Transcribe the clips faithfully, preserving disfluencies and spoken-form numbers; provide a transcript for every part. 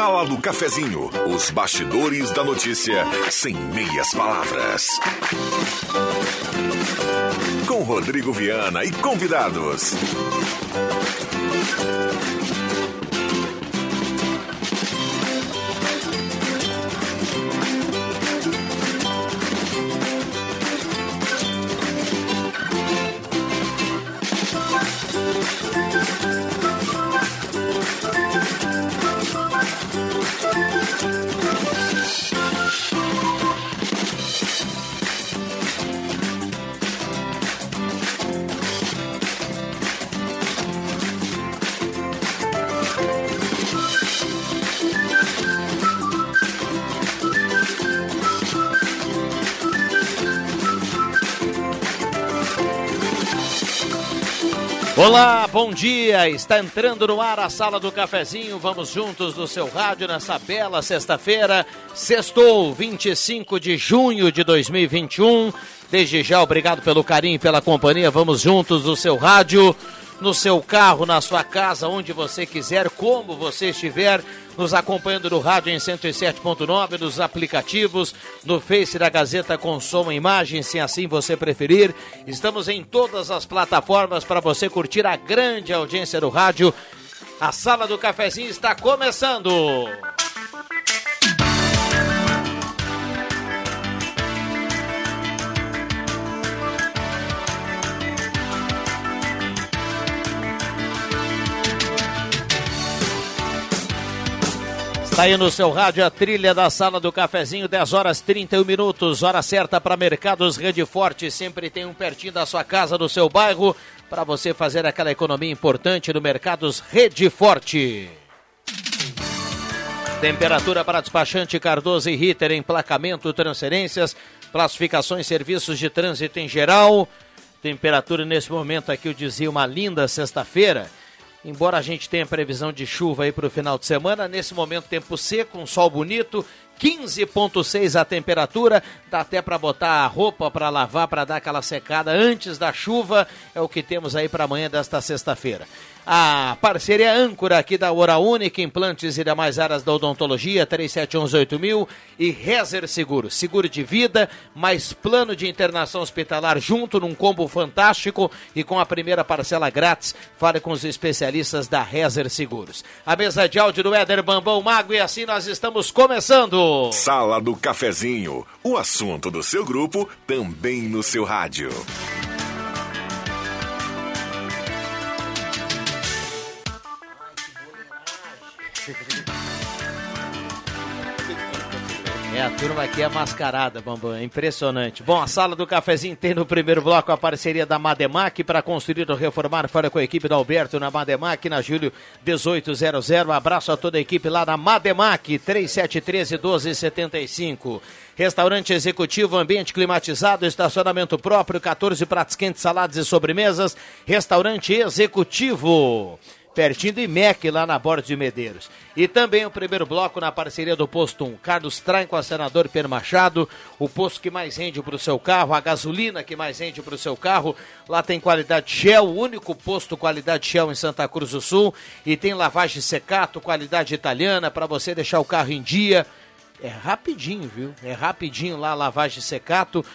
Sala do Cafezinho, os bastidores da notícia sem meias palavras. Com Rodrigo Viana e convidados. Olá, bom dia, está entrando no ar a Sala do Cafezinho, vamos juntos no seu rádio nessa bela sexta-feira, sextou, vinte e cinco de junho de dois mil e vinte e um, desde já obrigado pelo carinho e pela companhia, vamos juntos no seu rádio, no seu carro, na sua casa, onde você quiser, como você estiver, nos acompanhando no rádio em cento e sete ponto nove, nos aplicativos, no Face da Gazeta com som e imagem, se assim você preferir. Estamos em todas as plataformas para você curtir a grande audiência do rádio. A Sala do Cafezinho está começando! Está aí no seu rádio a trilha da Sala do Cafezinho, dez horas e trinta e um minutos, hora certa para Mercados Rede Forte, sempre tem um pertinho da sua casa, do seu bairro, para você fazer aquela economia importante no Mercados Rede Forte. Temperatura para despachante Cardoso e Ritter, emplacamento, transferências, classificações, serviços de trânsito em geral. Temperatura nesse momento aqui, eu dizia, uma linda sexta-feira. Embora a gente tenha previsão de chuva aí para o final de semana, nesse momento tempo seco, um sol bonito, quinze vírgula seis a temperatura, dá até para botar a roupa para lavar, para dar aquela secada antes da chuva, é o que temos aí para amanhã desta sexta-feira. A parceria âncora aqui da Hora Única, implantes e demais áreas da odontologia, três sete um, oito mil e Rezer Seguro. Seguro de vida, mais plano de internação hospitalar junto num combo fantástico e com a primeira parcela grátis. Fale com os especialistas da Rezer Seguros. A mesa de áudio do Éder Bambão Mago e assim nós estamos começando. Sala do Cafezinho, o assunto do seu grupo também no seu rádio. É, a turma aqui é mascarada, Bambam, é impressionante. Bom, a Sala do Cafezinho tem no primeiro bloco a parceria da Mademac para construir ou reformar, fora com a equipe da Alberto na Mademac, na Júlio dezoito zero zero. Abraço a toda a equipe lá na Mademac, trinta e sete, treze, doze, setenta e cinco. Restaurante executivo, ambiente climatizado, estacionamento próprio, catorze pratos quentes, saladas e sobremesas. Restaurante executivo. Pertinho do I M E C, lá na Borda de Medeiros. E também o primeiro bloco na parceria do Posto um. Carlos Traim com a Senador Per Machado, o posto que mais rende para o seu carro, a gasolina que mais rende para o seu carro. Lá tem qualidade Shell, o único posto qualidade Shell em Santa Cruz do Sul. E tem lavagem Secato, qualidade italiana, para você deixar o carro em dia. É rapidinho, viu? É rapidinho lá a lavagem Secato.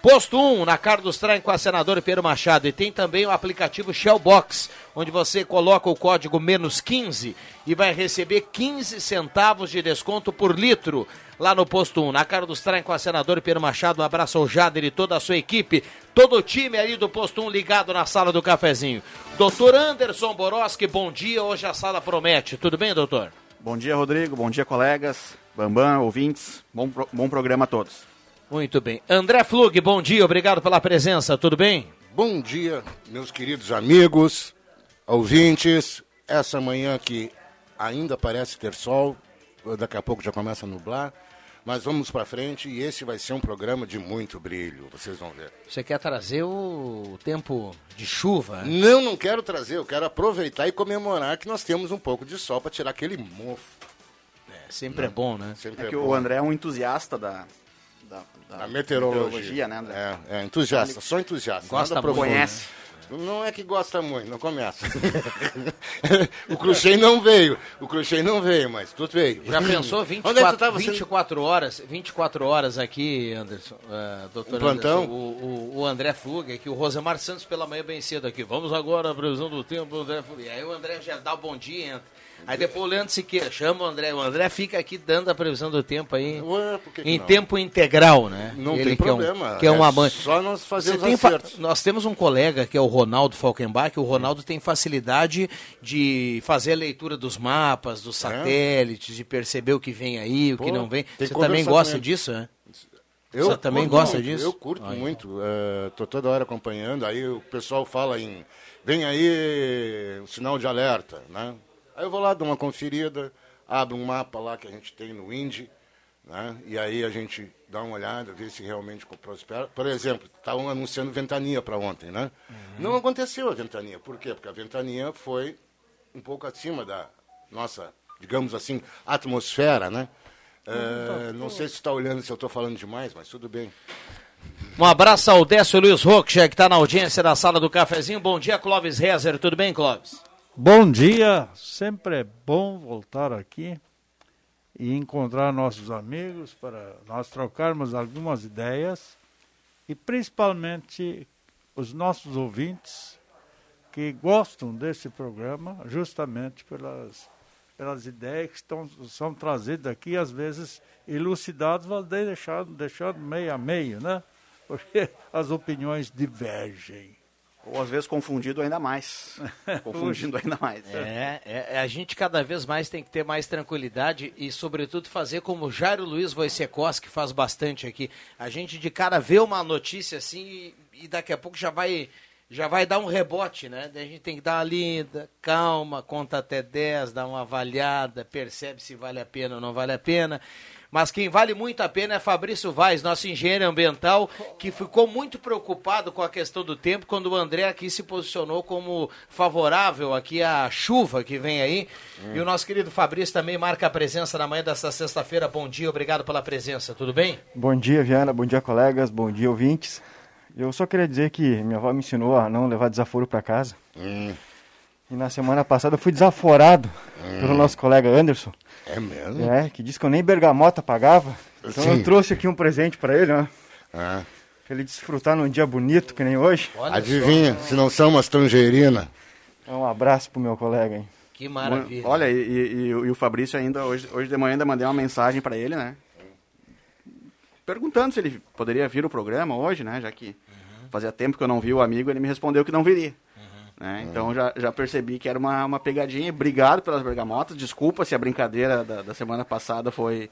Posto um, na Carlos Traim com a Senador Pedro Machado. E tem também o aplicativo Shell Box, onde você coloca o código menos quinze e vai receber quinze centavos de desconto por litro lá no Posto um. Na Carlos Traim com a Senador Pedro Machado. Um abraço ao Jader e toda a sua equipe, todo o time aí do Posto um ligado na Sala do Cafezinho. Doutor Anderson Boroski, bom dia. Hoje a sala promete. Tudo bem, doutor? Bom dia, Rodrigo. Bom dia, colegas. Bambam, ouvintes. Bom, pro... Bom programa a todos. Muito bem. André Flug, bom dia, obrigado pela presença, tudo bem? Bom dia, meus queridos amigos, ouvintes, essa manhã que ainda parece ter sol, daqui a pouco já começa a nublar, mas vamos pra frente e esse vai ser um programa de muito brilho, vocês vão ver. Você quer trazer o tempo de chuva? Né? Não, não quero trazer, eu quero aproveitar e comemorar que nós temos um pouco de sol para tirar aquele mofo. É, sempre não, é bom, né? Sempre é que é bom. O André é um entusiasta da... Da, da, da meteorologia, meteorologia, né, André? É, é entusiasta, só entusiasta. Gosta, nada profundo, conhece. Né? Não é que gosta muito, não começa. O crochê não veio, o crochê não veio, mas tudo veio. Já pensou vinte e quatro, vinte e quatro horas, vinte e quatro horas aqui, Anderson, uh, doutor o Anderson, o, o, o André Fuga, que o Rosemar Santos pela manhã bem cedo aqui, vamos agora a previsão do tempo, André Fuga. E aí o André já dá o bom dia e entra. Aí depois o Leandro Siqueira chama o André, o André fica aqui dando a previsão do tempo aí, ué, que que em não? tempo integral, né? Não Ele tem que problema, é um, que é, é uma mãe. Só nós fazemos tem acertos. Fa... Nós temos um colega que é o Ronaldo Falkenbach, o Ronaldo hum. tem facilidade de fazer a leitura dos mapas, dos satélites, é. de perceber o que vem aí, o Pô, que não vem. Você também gosta disso, né? Eu Você também gosta muito, disso? Eu curto aí. muito, estou uh, toda hora acompanhando, aí o pessoal fala em, vem aí o sinal de alerta, né? Aí eu vou lá, dou uma conferida, abro um mapa lá que a gente tem no Indy, né? E aí a gente dá uma olhada, vê se realmente prospera. Por exemplo, estavam anunciando ventania para ontem, né? Uhum. Não aconteceu a ventania. Por quê? Porque a ventania foi um pouco acima da nossa, digamos assim, atmosfera, né? Uhum, é, tá, não sei se está olhando, se eu estou falando demais, mas tudo bem. Um abraço ao Décio Luiz Roque, que está na audiência da Sala do Cafezinho. Bom dia, Clóvis Rezer. Tudo bem, Clóvis? Bom dia, sempre é bom voltar aqui e encontrar nossos amigos para nós trocarmos algumas ideias e principalmente os nossos ouvintes que gostam desse programa justamente pelas, pelas ideias que estão, são trazidas aqui, às vezes elucidadas, mas deixando, deixando meio a meio, né? Porque as opiniões divergem. Ou às vezes confundido ainda mais. Confundindo ainda mais. É, é, a gente cada vez mais tem que ter mais tranquilidade e, sobretudo, fazer como o Jairo Luiz Wojciechowski, que faz bastante aqui. A gente de cara vê uma notícia assim e, e daqui a pouco já vai, já vai dar um rebote, né? A gente tem que dar uma lida, calma, conta até dez, dá uma avaliada, percebe se vale a pena ou não vale a pena. Mas quem vale muito a pena é Fabrício Vaz, nosso engenheiro ambiental, que ficou muito preocupado com a questão do tempo quando o André aqui se posicionou como favorável aqui à chuva que vem aí. Hum. E o nosso querido Fabrício também marca a presença na manhã desta sexta-feira. Bom dia, obrigado pela presença, tudo bem? Bom dia, Viana, bom dia, colegas, bom dia, ouvintes. Eu só queria dizer que minha avó me ensinou a não levar desaforo para casa. Hum. E na semana passada eu fui desaforado hum. pelo nosso colega Anderson. É mesmo? É, que disse que eu nem bergamota pagava. Então Sim. eu trouxe aqui um presente pra ele, né? Ah. Pra ele desfrutar num dia bonito, que nem hoje. Olha, adivinha, só, se não são umas tangerinas. Então, um abraço pro meu colega, hein? Que maravilha. Olha, e, e, e o Fabrício ainda, hoje, hoje de manhã ainda mandei uma mensagem pra ele, né? Perguntando se ele poderia vir o programa hoje, né? Já que uhum. fazia tempo que eu não vi o amigo, ele me respondeu que não viria. Né? Hum. Então já, já percebi que era uma, uma pegadinha. Obrigado pelas bergamotas. Desculpa se a brincadeira da, da semana passada foi,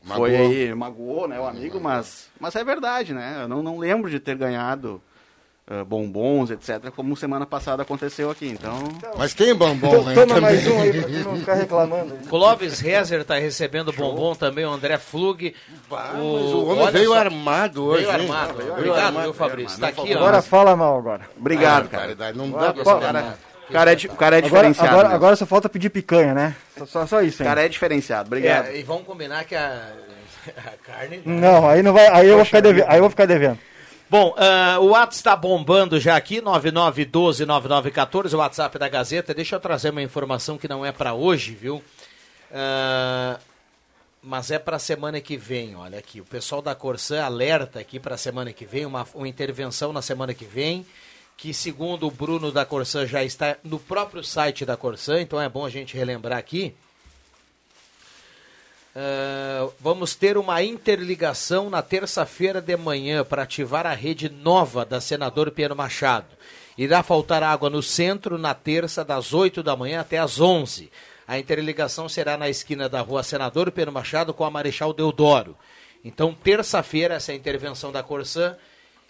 foi aí, magoou, né, o amigo, mas, mas é verdade, né? Eu não, não lembro de ter ganhado uh, bombons, etcétera, como semana passada aconteceu aqui. Então... Mas tem bombom, então, né? Toma também. Mais um aí pra tu não ficar reclamando. O Clóvis Rezer tá recebendo Show. bombom também, o André Flug. Bah, o... o homem veio só... armado hoje. Veio armado. Veio Obrigado, armado, meu Fabrício. Tá aqui, agora ó. fala mal agora. Obrigado, ah, cara. cara. Não dá pra falar. O cara é, o cara é diferenciado. Agora, agora, agora só falta pedir picanha, né? Só, só, só isso, hein? O cara é diferenciado. Obrigado. É, e vamos combinar que a, a carne... Não, aí, não vai, aí, eu vou ficar devendo, aí eu vou ficar devendo. Bom, uh, o WhatsApp está bombando já aqui, nove nove um dois nove nove um quatro, o WhatsApp da Gazeta. Deixa eu trazer uma informação que não é para hoje, viu? Uh, mas é para a semana que vem, olha aqui. O pessoal da Corsã alerta aqui para a semana que vem, uma, uma intervenção na semana que vem, que segundo o Bruno da Corsã já está no próprio site da Corsã, então é bom a gente relembrar aqui. Uh, vamos ter uma interligação na terça-feira de manhã para ativar a rede nova da Senador Piano Machado. Irá faltar água no centro na terça das oito da manhã até as onze. A interligação será na esquina da rua Senador Piano Machado com a Marechal Deodoro. Então, terça-feira, essa é a intervenção da Corsã.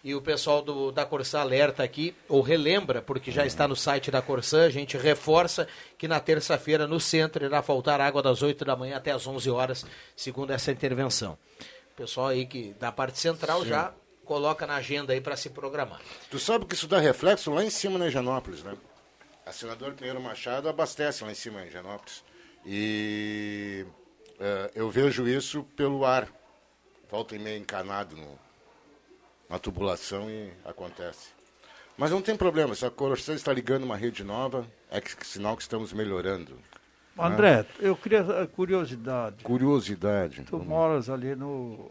E o pessoal do, da Corsã alerta aqui, ou relembra, porque já está no site da Corsã, a gente reforça que na terça-feira no centro irá faltar água das oito da manhã até as onze horas, segundo essa intervenção. O pessoal aí que da parte central Sim. já coloca na agenda aí para se programar. Tu sabe que isso dá reflexo lá em cima na Higienópolis, né? A Senador Pinheiro Machado abastece lá em cima na Higienópolis. E uh, eu vejo isso pelo ar. Volta e meia encanado no... uma tubulação e acontece. Mas não tem problema, se a Colossal está ligando uma rede nova, é que, que sinal que estamos melhorando. André, né? Eu queria curiosidade. Curiosidade. Tu vamos... moras ali no...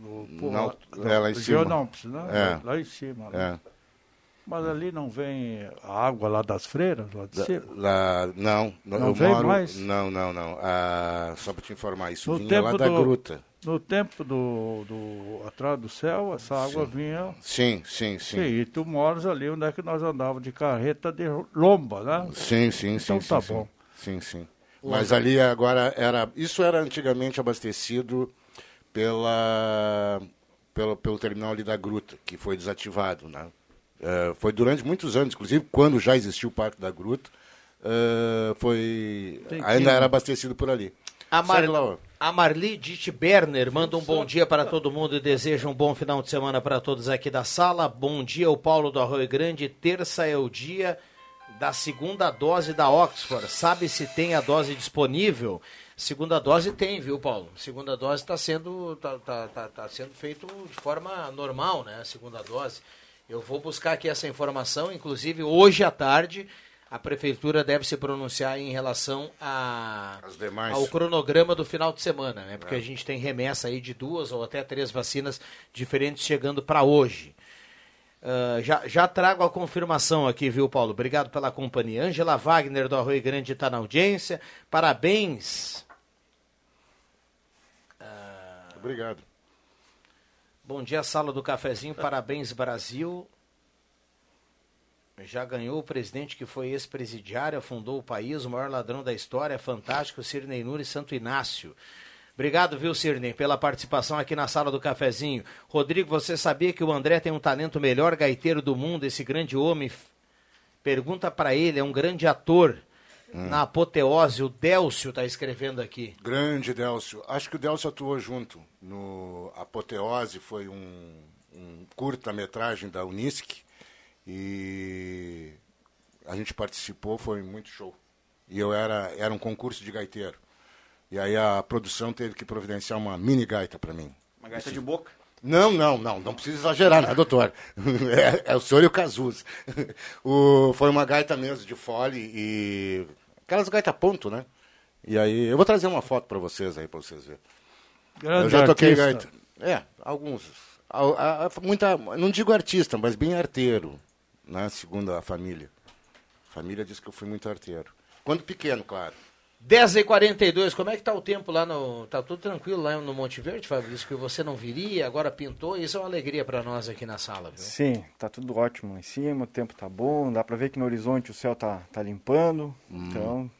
no por, não, lá, é, lá em cima. Geonópolis, né? É. Lá em cima. É. Lá. Mas ali não vem a água lá das freiras, lá de da, cima? Lá, não. Não eu vem moro, mais? Não, não, não. Ah, só para te informar, isso no vinha tempo lá da do... gruta. No tempo do, do atrás do céu, essa água sim. vinha... Sim, sim, sim. Sim, e tu moras ali onde é que nós andávamos de carreta de lomba, né? Sim, sim, sim. Então sim, tá sim, bom. Sim, sim. Mas ali agora era... Isso era antigamente abastecido pela, pelo, pelo terminal ali da Gruta, que foi desativado, né? Uh, foi durante muitos anos, inclusive quando já existiu o Parque da Gruta, uh, foi... Tem ainda que... era abastecido por ali. A Mar... lá, a Marli Dittberner manda um bom dia para todo mundo e deseja um bom final de semana para todos aqui da sala. Bom dia, o Paulo do Arroio Grande. Terça é o dia da segunda dose da Oxford. Sabe se tem a dose disponível? Segunda dose tem, viu, Paulo? Segunda dose está sendo, tá, tá, tá, tá sendo feito de forma normal, né? Segunda dose. Eu vou buscar aqui essa informação, inclusive hoje à tarde... A prefeitura deve se pronunciar em relação a, ao cronograma do final de semana, né? Porque é. a gente tem remessa aí de duas ou até três vacinas diferentes chegando para hoje. Uh, já, já trago a confirmação aqui, viu, Paulo? Obrigado pela companhia. Ângela Wagner do Arroio Grande está na audiência. Parabéns. Uh, Obrigado. Bom dia, Sala do Cafezinho. Parabéns, Brasil. Já ganhou o presidente que foi ex-presidiário, fundou o país, o maior ladrão da história, fantástico, Sirnei Nunes Santo Inácio. Obrigado, viu, Sirnei, pela participação aqui na Sala do Cafezinho. Rodrigo, você sabia que o André tem um talento melhor gaiteiro do mundo, esse grande homem? Pergunta pra ele, é um grande ator. Hum. Na apoteose, o Délcio tá escrevendo aqui. Grande Délcio. Acho que o Délcio atuou junto. No Apoteose foi um, um curta-metragem da Unisc. E a gente participou, foi muito show. E eu era, era um concurso de gaiteiro. E aí a produção teve que providenciar uma mini gaita para mim. Uma gaita Isso. de boca? Não, não, não. Não precisa exagerar, né, doutor? É, é o senhor e o Cazuz. O, foi uma gaita mesmo de fole e... Aquelas gaita ponto, né? E aí... Eu vou trazer uma foto para vocês aí, para vocês verem. Grande eu já toquei artista. Gaita. É, alguns. A, a, a, muita, não digo artista, mas bem arteiro. Né? Segundo a família. A família diz que eu fui muito arteiro. Quando pequeno, claro. dez e quarenta e dois, como é que tá o tempo lá no... Tá tudo tranquilo lá no Monte Verde, Fabrício, que você não viria, agora pintou. Isso é uma alegria para nós aqui na sala, viu? Sim, tá tudo ótimo em cima, o tempo tá bom, dá para ver que no horizonte o céu tá, tá limpando. Hum. Então,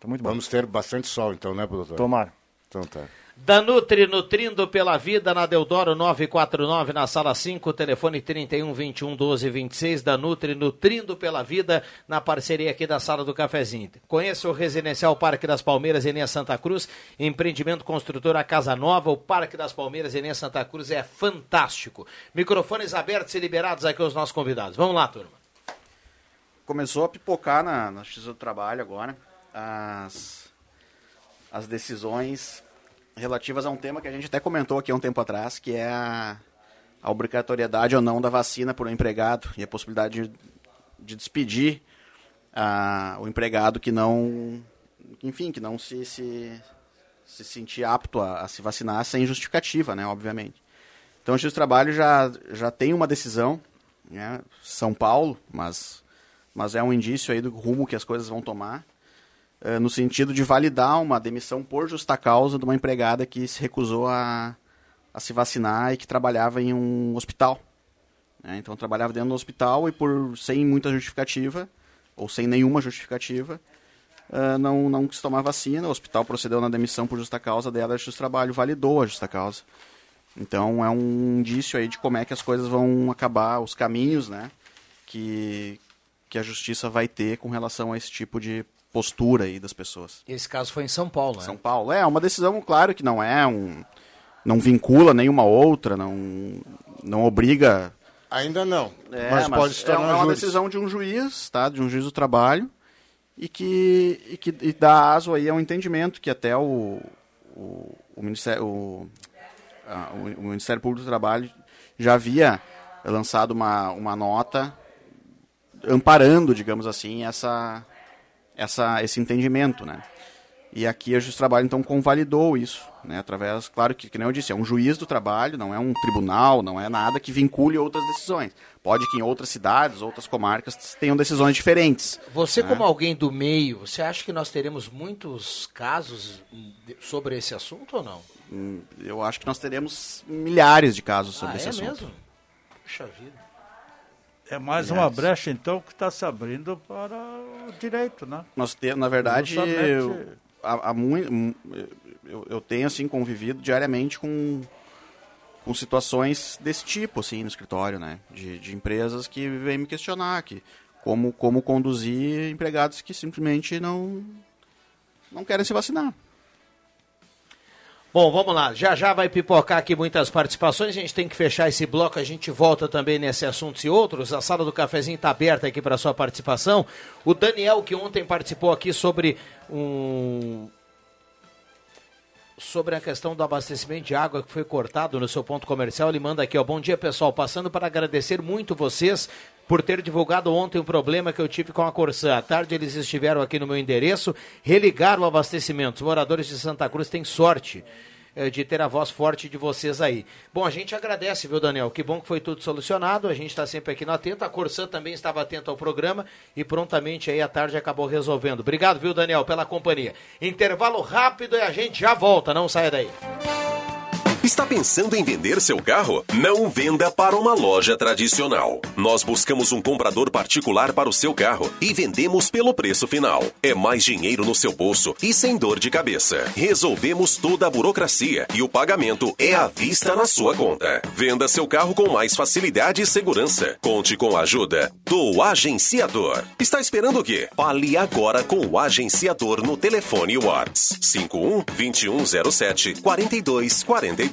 tá muito bom. Vamos ter bastante sol, então, né, doutor? Tomara. Então tá. Danutri, nutrindo pela vida, na Deodoro nove quatro nove, na sala cinco, telefone trinta e um, vinte e um, doze, vinte e seis, Danutri, nutrindo pela vida, na parceria aqui da Sala do Cafezinho. Conheça o Residencial Parque das Palmeiras, Enem Santa Cruz, empreendimento construtora Casa Nova, o Parque das Palmeiras, Enem Santa Cruz é fantástico. Microfones abertos e liberados aqui aos nossos convidados. Vamos lá, turma. Começou a pipocar na, na Justiça do Trabalho agora, as, as decisões... relativas a um tema que a gente até comentou aqui há um tempo atrás, que é a, a obrigatoriedade ou não da vacina por um empregado e a possibilidade de, de despedir uh, o empregado que não, enfim, que não se, se, se sentir apto a, a se vacinar sem justificativa, né, obviamente. Então, o Justiça do Trabalho já, já tem uma decisão, né, São Paulo, mas, mas é um indício aí do rumo que as coisas vão tomar, no sentido de validar uma demissão por justa causa de uma empregada que se recusou a, a se vacinar e que trabalhava em um hospital. Né? Então, trabalhava dentro do hospital e por, sem muita justificativa, ou sem nenhuma justificativa, uh, não, não quis tomar vacina. O hospital procedeu na demissão por justa causa dela, a Justiça do Trabalho validou a justa causa. Então, é um indício aí de como é que as coisas vão acabar, os caminhos, né, que, que a Justiça vai ter com relação a esse tipo de postura aí das pessoas. Esse caso foi em São Paulo, né? São Paulo, é uma decisão, claro, que não é um... não vincula nenhuma outra, não, não obriga... Ainda não, é, mas pode estar na é, é uma decisão de um juiz, tá? De um juiz do trabalho, e que, e que e dá aso aí a um entendimento que até o, o, o, Ministério, o, a, o Ministério Público do Trabalho já havia lançado uma, uma nota amparando, digamos assim, essa, essa, esse entendimento, né? E aqui a Justiça do Trabalho, então, convalidou isso, né? Através, claro que, que nem eu disse, é um juiz do trabalho, não é um tribunal, não é nada que vincule outras decisões. Pode que em outras cidades, outras comarcas, tenham decisões diferentes. Você, né? Como alguém do meio, você acha que nós teremos muitos casos sobre esse assunto ou não? Eu acho que nós teremos milhares de casos sobre ah, esse é assunto. É mesmo? Puxa vida. É mais uma brecha, então, que está se abrindo para o direito, né? Nós temos, na verdade... Há, há muito, eu, eu tenho assim, convivido diariamente com, com situações desse tipo assim, no escritório, né? de, de empresas que vêm me questionar que, como, como conduzir empregados que simplesmente não, não querem se vacinar. Bom, vamos lá. Já já vai pipocar aqui muitas participações. A gente tem que fechar esse bloco. A gente volta também nesse assunto e outros. A sala do cafezinho está aberta aqui para sua participação. O Daniel, que ontem participou aqui sobre um... sobre a questão do abastecimento de água que foi cortado no seu ponto comercial, ele manda aqui, ó. Bom dia, pessoal. Passando para agradecer muito vocês por ter divulgado ontem o problema que eu tive com a Corsã. À tarde eles estiveram aqui no meu endereço, religaram o abastecimento. Os moradores de Santa Cruz têm sorte eh, de ter a voz forte de vocês aí. Bom, a gente agradece, viu, Daniel? Que bom que foi tudo solucionado, a gente está sempre aqui no atento. A Corsã também estava atenta ao programa e prontamente aí à tarde acabou resolvendo. Obrigado, viu, Daniel, pela companhia. Intervalo rápido e a gente já volta, não saia daí. Está pensando em vender seu carro? Não venda para uma loja tradicional. Nós buscamos um comprador particular para o seu carro e vendemos pelo preço final. É mais dinheiro no seu bolso e sem dor de cabeça. Resolvemos toda a burocracia e o pagamento é à vista na sua conta. Venda seu carro com mais facilidade e segurança. Conte com a ajuda do agenciador. Está esperando o quê? Fale agora com o agenciador no telefone WhatsApp cinco um, dois um zero sete, quatro dois quatro dois.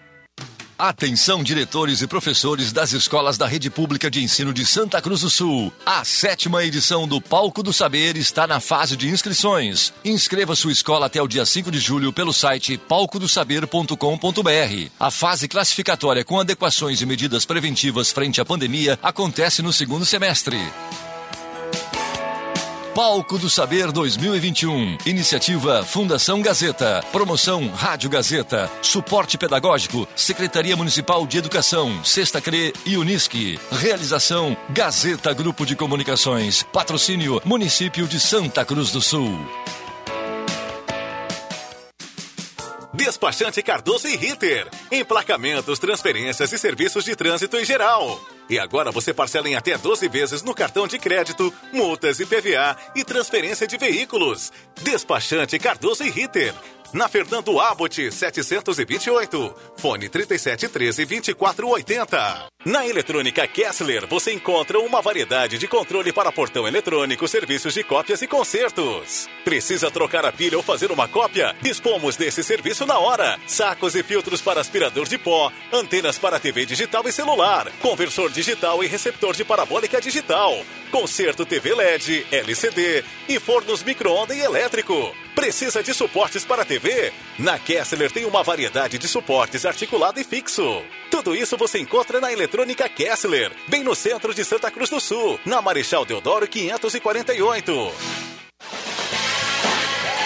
Atenção, diretores e professores das escolas da Rede Pública de Ensino de Santa Cruz do Sul. A sétima edição do Palco do Saber está na fase de inscrições. Inscreva sua escola até o dia cinco de julho pelo site palco do saber ponto com ponto b r. A fase classificatória com adequações e medidas preventivas frente à pandemia acontece no segundo semestre. Palco do Saber dois mil e vinte e um. Iniciativa Fundação Gazeta. Promoção Rádio Gazeta. Suporte Pedagógico. Secretaria Municipal de Educação. Sexta-Crê e Unisque. Realização Gazeta Grupo de Comunicações. Patrocínio Município de Santa Cruz do Sul. Despachante Cardoso e Ritter. Emplacamentos, transferências e serviços de trânsito em geral. E agora você parcela em até doze vezes no cartão de crédito, multas, I P V A e transferência de veículos. Despachante Cardoso e Ritter. Na Fernando Abbott, setecentos e vinte e oito, fone trinta e sete, treze, vinte e quatro, oitenta. Na Eletrônica Kessler, você encontra uma variedade de controle para portão eletrônico, serviços de cópias e consertos. Precisa trocar a pilha ou fazer uma cópia? Dispomos desse serviço na hora. Sacos e filtros para aspirador de pó, antenas para T V digital e celular, conversor digital e receptor de parabólica digital, conserto T V L E D, L C D e fornos micro-ondas e elétrico. Precisa de suportes para T V? Na Kessler tem uma variedade de suportes articulado e fixo. Tudo isso você encontra na Eletrônica Kessler, bem no centro de Santa Cruz do Sul, na Marechal Deodoro quinhentos e quarenta e oito.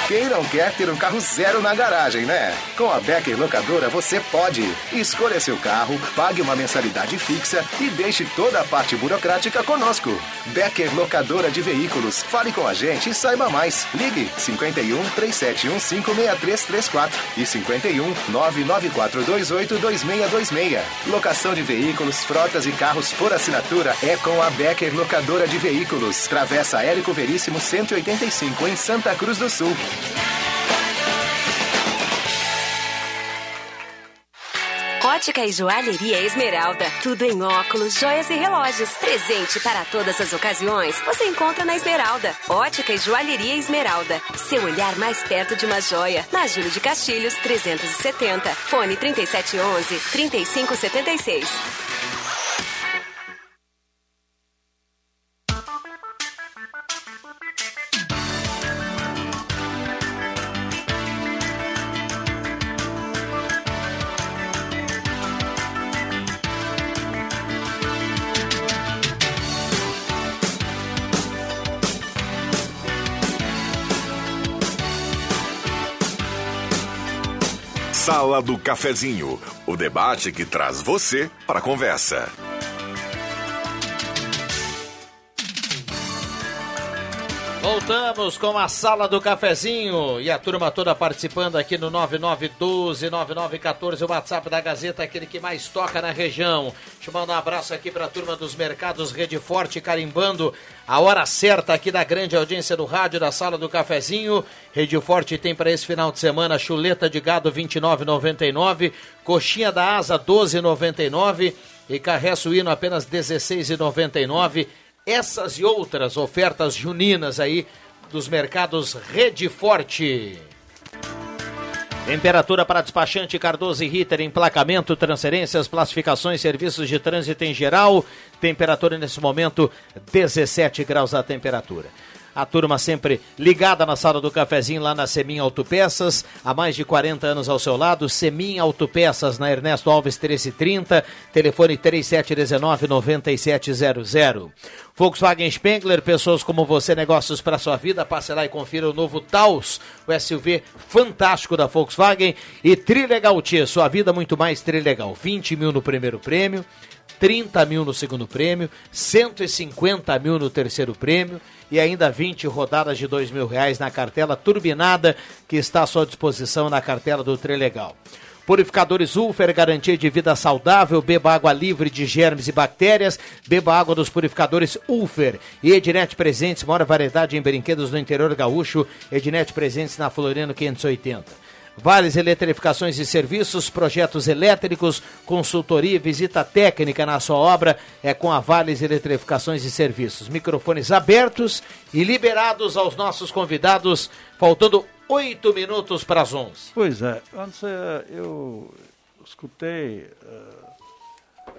Quem não quer ter um carro zero na garagem, né? Com a Becker Locadora você pode. Escolha seu carro, pague uma mensalidade fixa e deixe toda a parte burocrática conosco. Becker Locadora de Veículos. Fale com a gente e saiba mais. Ligue cinco um, três sete um cinco, seis três três quatro e cinco um, nove nove quatro dois oito, dois seis dois seis. Locação de veículos, frotas e carros por assinatura é com a Becker Locadora de Veículos. Travessa Érico Veríssimo cento e oitenta e cinco em Santa Cruz do Sul. Ótica e Joalheria Esmeralda. Tudo em óculos, joias e relógios. Presente para todas as ocasiões. Você encontra na Esmeralda. Ótica e Joalheria Esmeralda. Seu olhar mais perto de uma joia. Na Júlio de Castilhos, trezentos e setenta. Fone trinta e sete onze, trinta e cinco setenta e seis. Sala do Cafezinho, o debate que traz você para a conversa. Voltamos com a Sala do Cafezinho e a turma toda participando aqui no nove nove um dois, nove nove um quatro, o WhatsApp da Gazeta, aquele que mais toca na região. Deixa eu mandar um abraço aqui para a turma dos mercados Rede Forte, carimbando a hora certa aqui da grande audiência do rádio da Sala do Cafezinho. Rede Forte tem para esse final de semana chuleta de gado vinte e nove reais e noventa e nove centavos, coxinha da asa doze reais e noventa e nove centavos e carré suíno apenas dezesseis reais e noventa e nove centavos. Essas e outras ofertas juninas aí dos mercados Rede Forte. Temperatura para despachante Cardoso e Ritter, emplacamento, transferências, classificações, serviços de trânsito em geral. Temperatura nesse momento, dezessete graus a temperatura. A turma sempre ligada na Sala do Cafezinho, lá na Semin Autopeças, há mais de quarenta anos ao seu lado. Semin Autopeças, na Ernesto Alves treze trinta, telefone trinta e sete dezenove, noventa e sete zero zero. Volkswagen Spengler, pessoas como você, negócios para sua vida. Passe lá e confira o novo Taos, o S U V fantástico da Volkswagen. E Trilegal T, sua vida muito mais Trilegal, vinte mil no primeiro prêmio, trinta mil no segundo prêmio, cento e cinquenta mil no terceiro prêmio e ainda vinte rodadas de dois mil reais na cartela turbinada que está à sua disposição na cartela do Trilegal. Purificadores Ulfer, garantia de vida saudável, beba água livre de germes e bactérias, beba água dos purificadores Ulfer. E Ednet Presentes, maior variedade em brinquedos no interior gaúcho, Ednet Presentes na Floriano quinhentos e oitenta. Vales Eletrificações e Serviços, projetos elétricos, consultoria e visita técnica na sua obra é com a Vales Eletrificações e Serviços. Microfones abertos e liberados aos nossos convidados, faltando oito minutos para as onze. Pois é, antes eu escutei uh,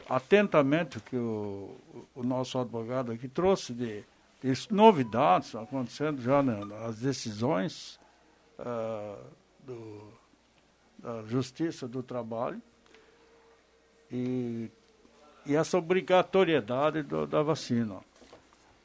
atentamente o que o, o nosso advogado aqui trouxe de, de novidades acontecendo já nas decisões uh, Do, da Justiça do Trabalho e, e essa obrigatoriedade do, da vacina.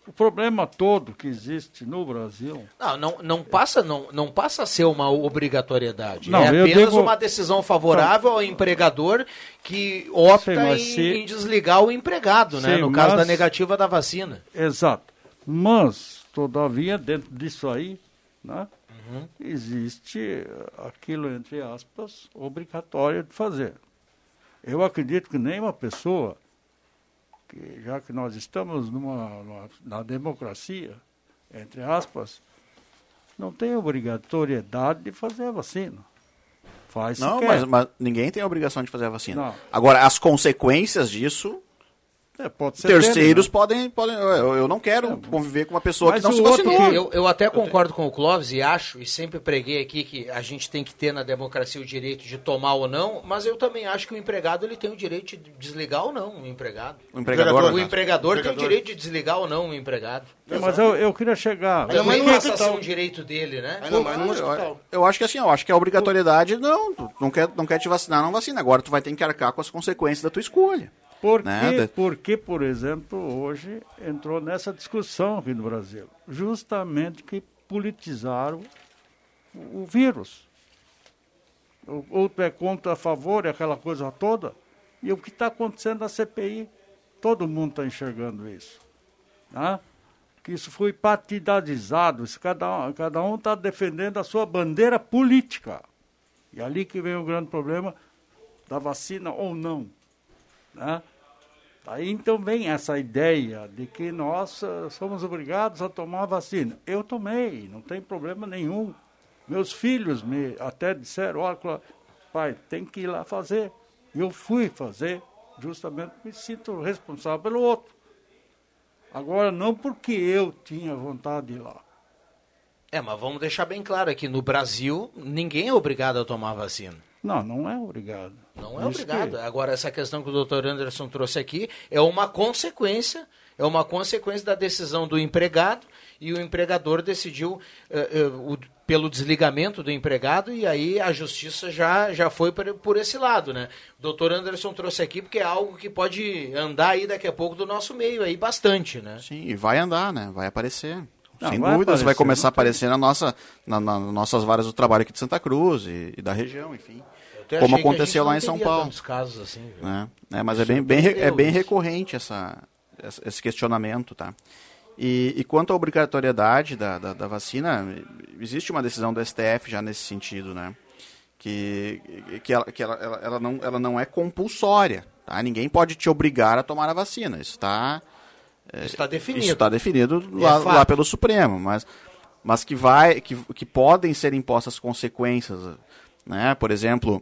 O problema todo que existe no Brasil... Não, não, não, passa, não, não passa a ser uma obrigatoriedade. Não, é apenas digo, uma decisão favorável ao empregador que opta sim, em, se, em desligar o empregado, sim, né? No mas, caso da negativa da vacina. Exato. Mas, todavia, dentro disso aí, né? Uhum. Existe aquilo, entre aspas, obrigatório de fazer. Eu acredito que nenhuma pessoa, que, já que nós estamos numa, numa, na democracia, entre aspas, não tem obrigatoriedade de fazer a vacina. Faz se quer. Mas, mas ninguém tem a obrigação de fazer a vacina. Não. Agora, as consequências disso... É, pode ser terceiros dele, né? podem, podem eu, eu não quero conviver com uma pessoa mas que não se vacinou. Eu, eu até concordo com o Clóvis e acho, e sempre preguei aqui que a gente tem que ter na democracia o direito de tomar ou não, mas eu também acho que o empregado ele tem o direito de desligar ou não o empregado. O empregador, o empregador, o empregador tem o direito de desligar ou não o empregado. É, mas eu, eu queria chegar... Mas não é um direito dele, né? Não, mas não, eu, eu acho que assim, eu acho que a obrigatoriedade, não, tu não quer, não quer te vacinar, não vacina. Agora tu vai ter que arcar com as consequências da tua escolha. Por que, porque, por exemplo, hoje entrou nessa discussão aqui no Brasil, justamente que politizaram o, o vírus. Ou tu é contra, a favor, é aquela coisa toda. E o que está acontecendo na C P I, todo mundo está enxergando isso. Né? Que isso foi partidizado, isso, cada um, cada um está defendendo a sua bandeira política. E ali que vem o grande problema da vacina ou não. Né? Aí então vem essa ideia de que nós uh, somos obrigados a tomar a vacina. Eu tomei, não tem problema nenhum. Meus filhos me até disseram, olha, pai, tem que ir lá fazer. Eu fui fazer justamente, me sinto responsável pelo outro. Agora, não porque eu tinha vontade de ir lá. É, mas vamos deixar bem claro aqui, no Brasil, ninguém é obrigado a tomar vacina. Não, não é obrigado. Não é obrigado. Agora, essa questão que o doutor Anderson trouxe aqui é uma consequência, é uma consequência da decisão do empregado, e o empregador decidiu uh, uh, o, pelo desligamento do empregado, e aí a justiça já, já foi por, por esse lado, né? O doutor Anderson trouxe aqui porque é algo que pode andar aí daqui a pouco do nosso meio, aí bastante, né? Sim, e vai andar, né? Vai aparecer. Não, sem vai dúvidas, aparecer, vai começar a aparecer na nossa, na, na, nas nossas varas do trabalho aqui de Santa Cruz e, e da região, enfim. Como aconteceu lá em São Paulo. Tantos casos assim, né? É, mas é bem, bem, é bem recorrente essa, essa, esse questionamento, tá? E, e quanto à obrigatoriedade da, da, da vacina, existe uma decisão do S T F já nesse sentido, né? Que, que, ela, que ela, ela, ela, não, ela não é compulsória, tá? Ninguém pode te obrigar a tomar a vacina, isso está... Isso está definido. Isso está definido lá, é lá pelo Supremo, mas, mas que, vai, que, que podem ser impostas consequências, né? Por exemplo,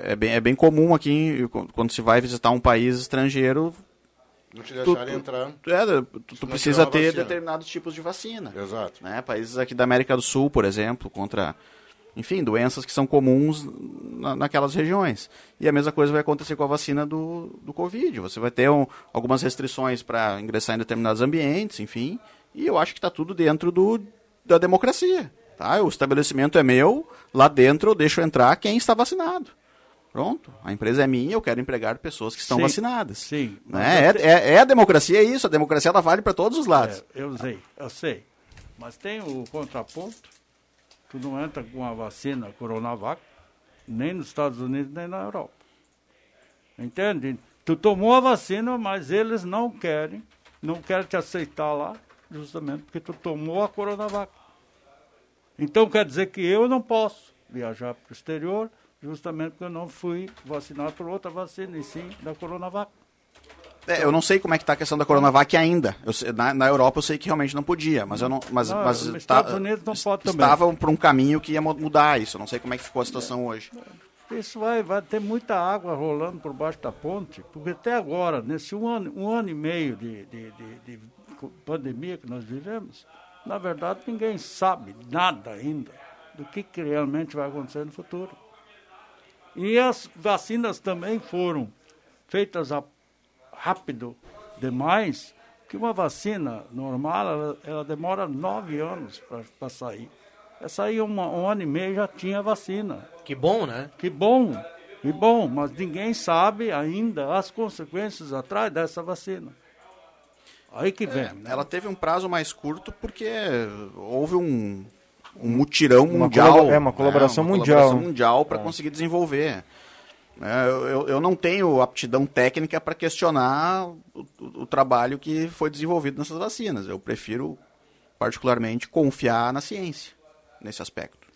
é bem, é bem comum aqui, quando se vai visitar um país estrangeiro... Não te deixarem entrar. É, tu tu precisa ter determinados tipos de vacina. Exato. Né? Países aqui da América do Sul, por exemplo, contra, enfim, doenças que são comuns na, naquelas regiões. E a mesma coisa vai acontecer com a vacina do, do Covid. Você vai ter um, algumas restrições para ingressar em determinados ambientes, enfim. E eu acho que está tudo dentro do, da democracia. Tá? O estabelecimento é meu, lá dentro eu deixo entrar quem está vacinado. Pronto, a empresa é minha, eu quero empregar pessoas que estão sim, vacinadas. Sim. Né? É, te... é, é a democracia, é isso, a democracia ela vale para todos os lados. É, eu sei, eu sei. Mas tem o contraponto, tu não entra com a vacina Coronavac, nem nos Estados Unidos, nem na Europa. Entende? Tu tomou a vacina, mas eles não querem, não querem te aceitar lá, justamente porque tu tomou a Coronavac. Então quer dizer que eu não posso viajar para o exterior, justamente porque eu não fui vacinado por outra vacina, e sim da Coronavac. É, eu não sei como é que está a questão da Coronavac ainda. Eu, na, na Europa eu sei que realmente não podia, mas eu não, mas, não, mas Estados tá, Unidos não pode também. Estavam para um caminho que ia mudar isso. Eu não sei como é que ficou a situação é, hoje. Isso vai, vai ter muita água rolando por baixo da ponte, porque até agora, nesse um ano, um ano e meio de, de, de, de pandemia que nós vivemos, na verdade ninguém sabe nada ainda do que, que realmente vai acontecer no futuro. E as vacinas também foram feitas a rápido demais, que uma vacina normal, ela, ela demora nove anos para sair. Essa aí, uma, um ano e meio, já tinha vacina. Que bom, né? Que bom, que bom, mas ninguém sabe ainda as consequências atrás dessa vacina. Aí que vem. É, né? Ela teve um prazo mais curto porque houve um... um mutirão uma mundial. Colabora- é, uma colaboração é, uma mundial. colaboração mundial para é. conseguir desenvolver. É, eu, eu não tenho aptidão técnica para questionar o, o, o trabalho que foi desenvolvido nessas vacinas. Eu prefiro, particularmente, confiar na ciência, nesse aspecto.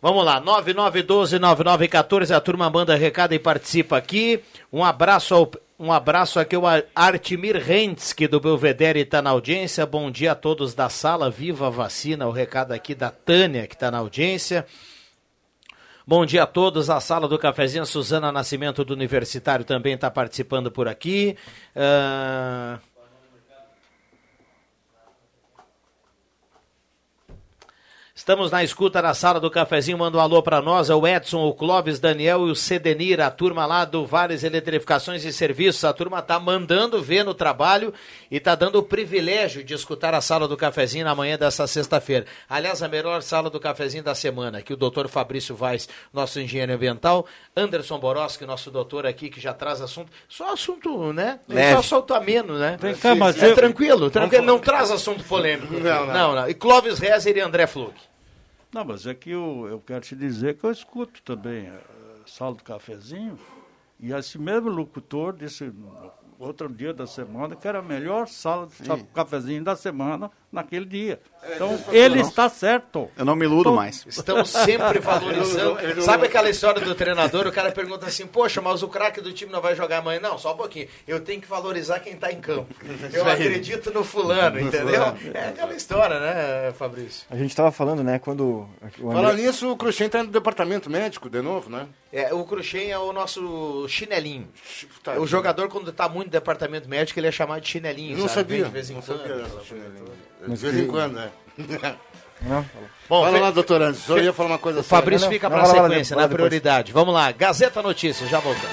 Vamos lá, nove nove um dois nove nove um quatro, a turma manda recado e participa aqui. Um abraço ao... Um abraço aqui ao Artimir Rentzke, do Belvedere, está na audiência. Bom dia a todos da sala, viva a vacina. O recado aqui da Tânia, que está na audiência. Bom dia a todos, a sala do cafezinho. Suzana Nascimento, do Universitário, também está participando por aqui. Uh... Estamos na escuta na sala do cafezinho, manda um alô para nós, é o Edson, o Clóvis, Daniel e o Cedenir, a turma lá do Vales Eletrificações e Serviços, a turma tá mandando ver no trabalho e tá dando o privilégio de escutar a sala do cafezinho na manhã dessa sexta-feira. Aliás, a melhor sala do cafezinho da semana, que o doutor Fabrício Vaz, nosso engenheiro ambiental, Anderson Borowski, nosso doutor aqui, que já traz assunto, só assunto, né? Leve. Só solto ameno, né? Vem cá, mas é, eu... tranquilo, tranquilo, não traz assunto polêmico. Não, não. não, não. E Clóvis Rezer e André Fluck. Não, mas é que eu, eu quero te dizer que eu escuto também a sala do cafezinho, e esse mesmo locutor disse outro dia da semana que era a melhor sala do cafezinho da semana naquele dia. Então, ele está certo. Eu não me iludo então, mais. Estamos sempre valorizando. Eu, eu, eu, Sabe aquela história do treinador? O cara pergunta assim, poxa, mas o craque do time não vai jogar amanhã? Não, só um pouquinho. Eu tenho que valorizar quem está em campo. Eu acredito no fulano, entendeu? É aquela história, né, Fabrício? A gente estava falando, né, quando... André... Falando nisso, o Cruxem está no departamento médico de novo, né? É, o Cruxem é o nosso chinelinho. Tá. O jogador, quando está muito no departamento médico, ele é chamado de chinelinho. Não sabe? Sabia. De vez em quando. De vez em quando, né? Não, bom, fala fe... lá, doutor Anderson, fe... eu ia falar uma coisa assim. O Fabrício não, não, fica para a sequência, lá, na depois. Prioridade. Vamos lá, Gazeta Notícias, já voltamos.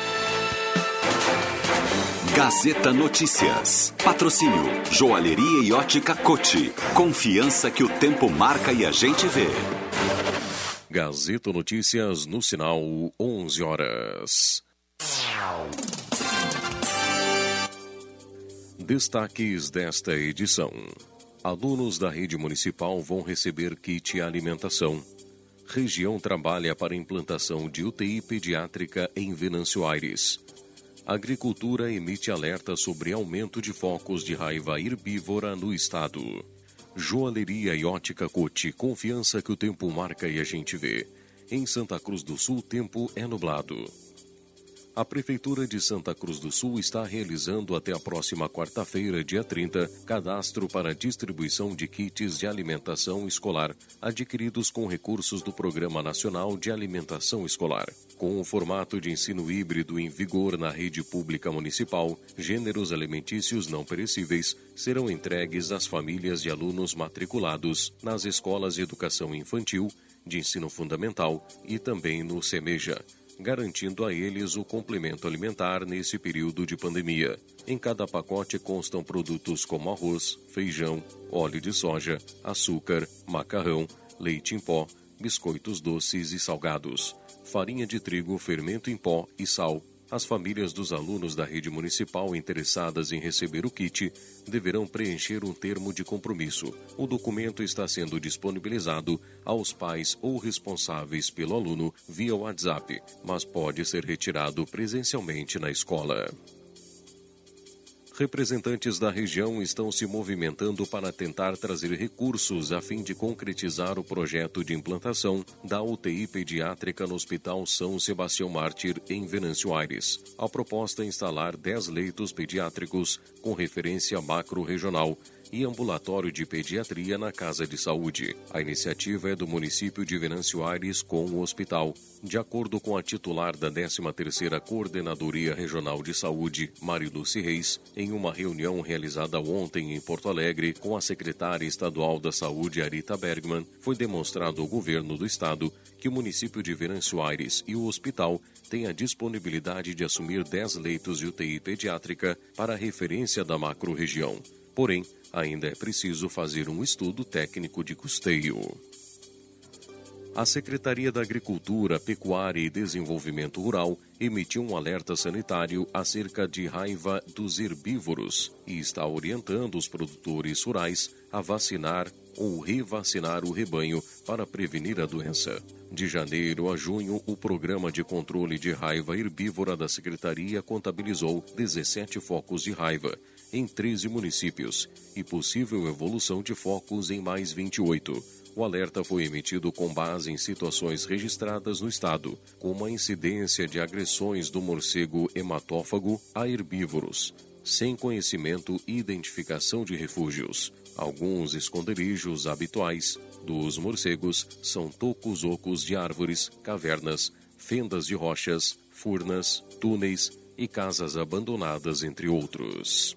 Gazeta Notícias. Patrocínio, Joalheria e Ótica Cote. Confiança que o tempo marca e a gente vê. Gazeta Notícias no sinal onze horas. Destaques desta edição. Alunos da rede municipal vão receber kit alimentação. Região trabalha para implantação de U T I pediátrica em Venâncio Aires. Agricultura emite alerta sobre aumento de focos de raiva herbívora no estado. Joalheria e Ótica Cote, confiança que o tempo marca e a gente vê. Em Santa Cruz do Sul, tempo é nublado. A Prefeitura de Santa Cruz do Sul está realizando até a próxima quarta-feira, dia trinta, cadastro para distribuição de kits de alimentação escolar, adquiridos com recursos do Programa Nacional de Alimentação Escolar. Com o formato de ensino híbrido em vigor na rede pública municipal, gêneros alimentícios não perecíveis serão entregues às famílias de alunos matriculados nas escolas de educação infantil, de ensino fundamental e também no SEMEJA, garantindo a eles o complemento alimentar nesse período de pandemia. Em cada pacote constam produtos como arroz, feijão, óleo de soja, açúcar, macarrão, leite em pó, biscoitos doces e salgados, farinha de trigo, fermento em pó e sal. As famílias dos alunos da rede municipal interessadas em receber o kit deverão preencher um termo de compromisso. O documento está sendo disponibilizado aos pais ou responsáveis pelo aluno via WhatsApp, mas pode ser retirado presencialmente na escola. Representantes da região estão se movimentando para tentar trazer recursos a fim de concretizar o projeto de implantação da U T I pediátrica no Hospital São Sebastião Mártir, em Venâncio Aires. A proposta é instalar dez leitos pediátricos com referência macro-regional e ambulatório de pediatria na Casa de Saúde. A iniciativa é do município de Venâncio Aires com o hospital. De acordo com a titular da décima terceira Coordenadoria Regional de Saúde, Mariluce Reis, em uma reunião realizada ontem em Porto Alegre com a secretária estadual da Saúde, Arita Bergman, foi demonstrado ao governo do estado que o município de Venâncio Aires e o hospital têm a disponibilidade de assumir dez leitos de U T I pediátrica para referência da macro-região. Porém, ainda é preciso fazer um estudo técnico de custeio. A Secretaria da Agricultura, Pecuária e Desenvolvimento Rural emitiu um alerta sanitário acerca de raiva dos herbívoros e está orientando os produtores rurais a vacinar ou revacinar o rebanho para prevenir a doença. De janeiro a junho, o Programa de Controle de Raiva Herbívora da Secretaria contabilizou dezessete focos de raiva em treze municípios e possível evolução de focos em mais vinte e oito. O alerta foi emitido com base em situações registradas no estado, como a incidência de agressões do morcego hematófago a herbívoros, sem conhecimento e identificação de refúgios. Alguns esconderijos habituais dos morcegos são tocos ocos de árvores, cavernas, fendas de rochas, furnas, túneis e casas abandonadas, entre outros.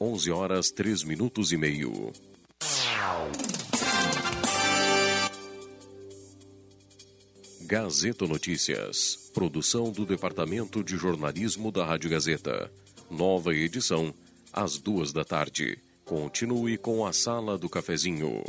onze horas, três minutos e meio. Gazeta Notícias. Produção do Departamento de Jornalismo da Rádio Gazeta. Nova edição, às duas da tarde. Continue com a Sala do Cafezinho.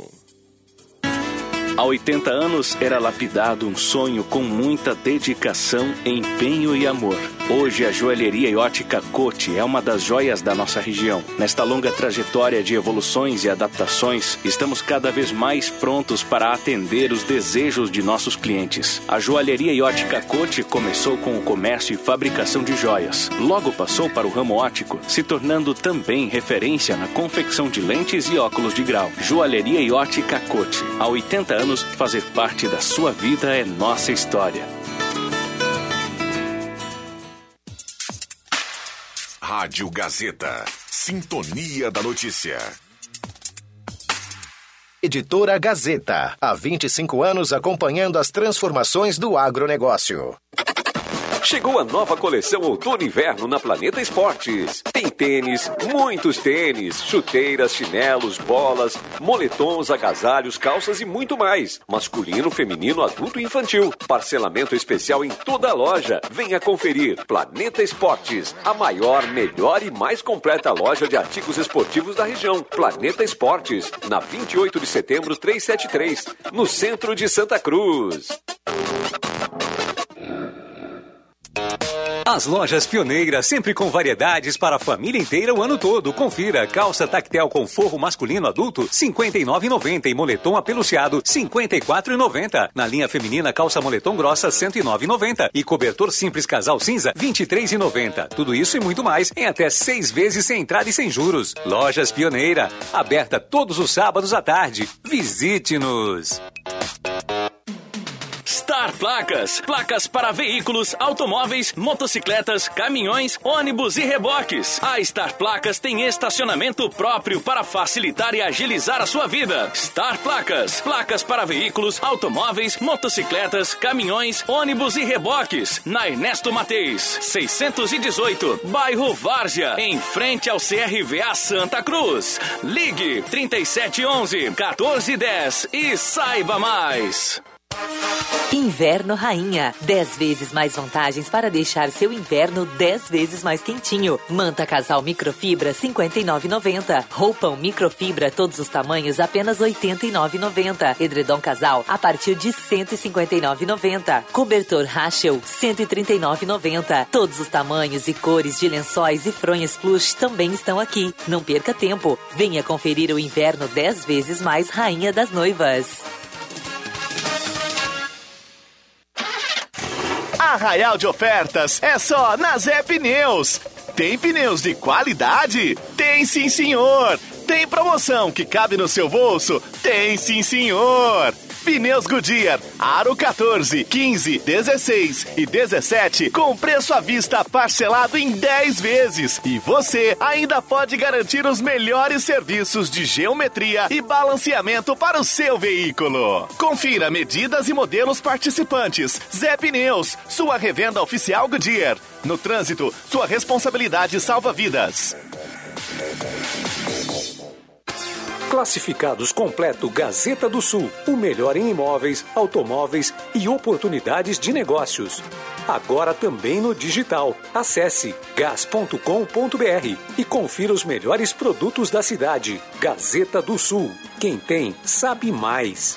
Há oitenta anos era lapidado um sonho com muita dedicação, empenho e amor. Hoje, a joalheria e ótica Coty é uma das joias da nossa região. Nesta longa trajetória de evoluções e adaptações, estamos cada vez mais prontos para atender os desejos de nossos clientes. A joalheria e ótica Coty começou com o comércio e fabricação de joias. Logo passou para o ramo óptico, se tornando também referência na confecção de lentes e óculos de grau. Joalheria e ótica Coty. Há oitenta anos, fazer parte da sua vida é nossa história. Rádio Gazeta. Sintonia da Notícia. Editora Gazeta. Há vinte e cinco anos acompanhando as transformações do agronegócio. Chegou a nova coleção Outono e Inverno na Planeta Esportes. Tem tênis, muitos tênis, chuteiras, chinelos, bolas, moletons, agasalhos, calças e muito mais. Masculino, feminino, adulto e infantil. Parcelamento especial em toda a loja. Venha conferir. Planeta Esportes, a maior, melhor e mais completa loja de artigos esportivos da região. Planeta Esportes, na vinte e oito de setembro, trezentos e setenta e três, no centro de Santa Cruz. As lojas pioneiras, sempre com variedades para a família inteira o ano todo. Confira, calça tactel com forro masculino adulto, cinquenta e nove reais e noventa centavos e moletom apeluciado, cinquenta e quatro reais e noventa centavos. Na linha feminina, calça moletom grossa, cento e nove reais e noventa centavos e cobertor simples casal cinza, vinte e três reais e noventa centavos. Tudo isso e muito mais em até seis vezes sem entrada e sem juros. Lojas Pioneira, aberta todos os sábados à tarde. Visite-nos! Star Placas. Placas para veículos, automóveis, motocicletas, caminhões, ônibus e reboques. A Star Placas tem estacionamento próprio para facilitar e agilizar a sua vida. Star Placas. Placas para veículos, automóveis, motocicletas, caminhões, ônibus e reboques. Na Ernesto Mateis, seiscentos e dezoito, bairro Várzea, em frente ao C R V A Santa Cruz. Ligue trinta e sete onze, quatorze dez e saiba mais. Inverno Rainha. dez vezes mais vantagens para deixar seu inverno dez vezes mais quentinho. Manta casal microfibra cinquenta e nove reais e noventa centavos. Roupão microfibra todos os tamanhos apenas oitenta e nove reais e noventa centavos. Edredom casal a partir de cento e cinquenta e nove reais e noventa centavos. Cobertor Rachel cento e trinta e nove reais e noventa centavos. Todos os tamanhos e cores de lençóis e fronhas plush também estão aqui. Não perca tempo. Venha conferir o inverno dez vezes mais Rainha das Noivas. Arraial de ofertas é só na Zé Pneus. Tem pneus de qualidade? Tem sim, senhor. Tem promoção que cabe no seu bolso? Tem sim, senhor. Pneus Goodyear, aro quatorze, quinze, dezesseis e dezessete, com preço à vista parcelado em dez vezes. E você ainda pode garantir os melhores serviços de geometria e balanceamento para o seu veículo. Confira medidas e modelos participantes. Zé Pneus, sua revenda oficial Goodyear. No trânsito, sua responsabilidade salva vidas. Classificados completo Gazeta do Sul, o melhor em imóveis, automóveis e oportunidades de negócios. Agora também no digital. Acesse gas ponto com ponto b r e confira os melhores produtos da cidade. Gazeta do Sul. Quem tem, sabe mais.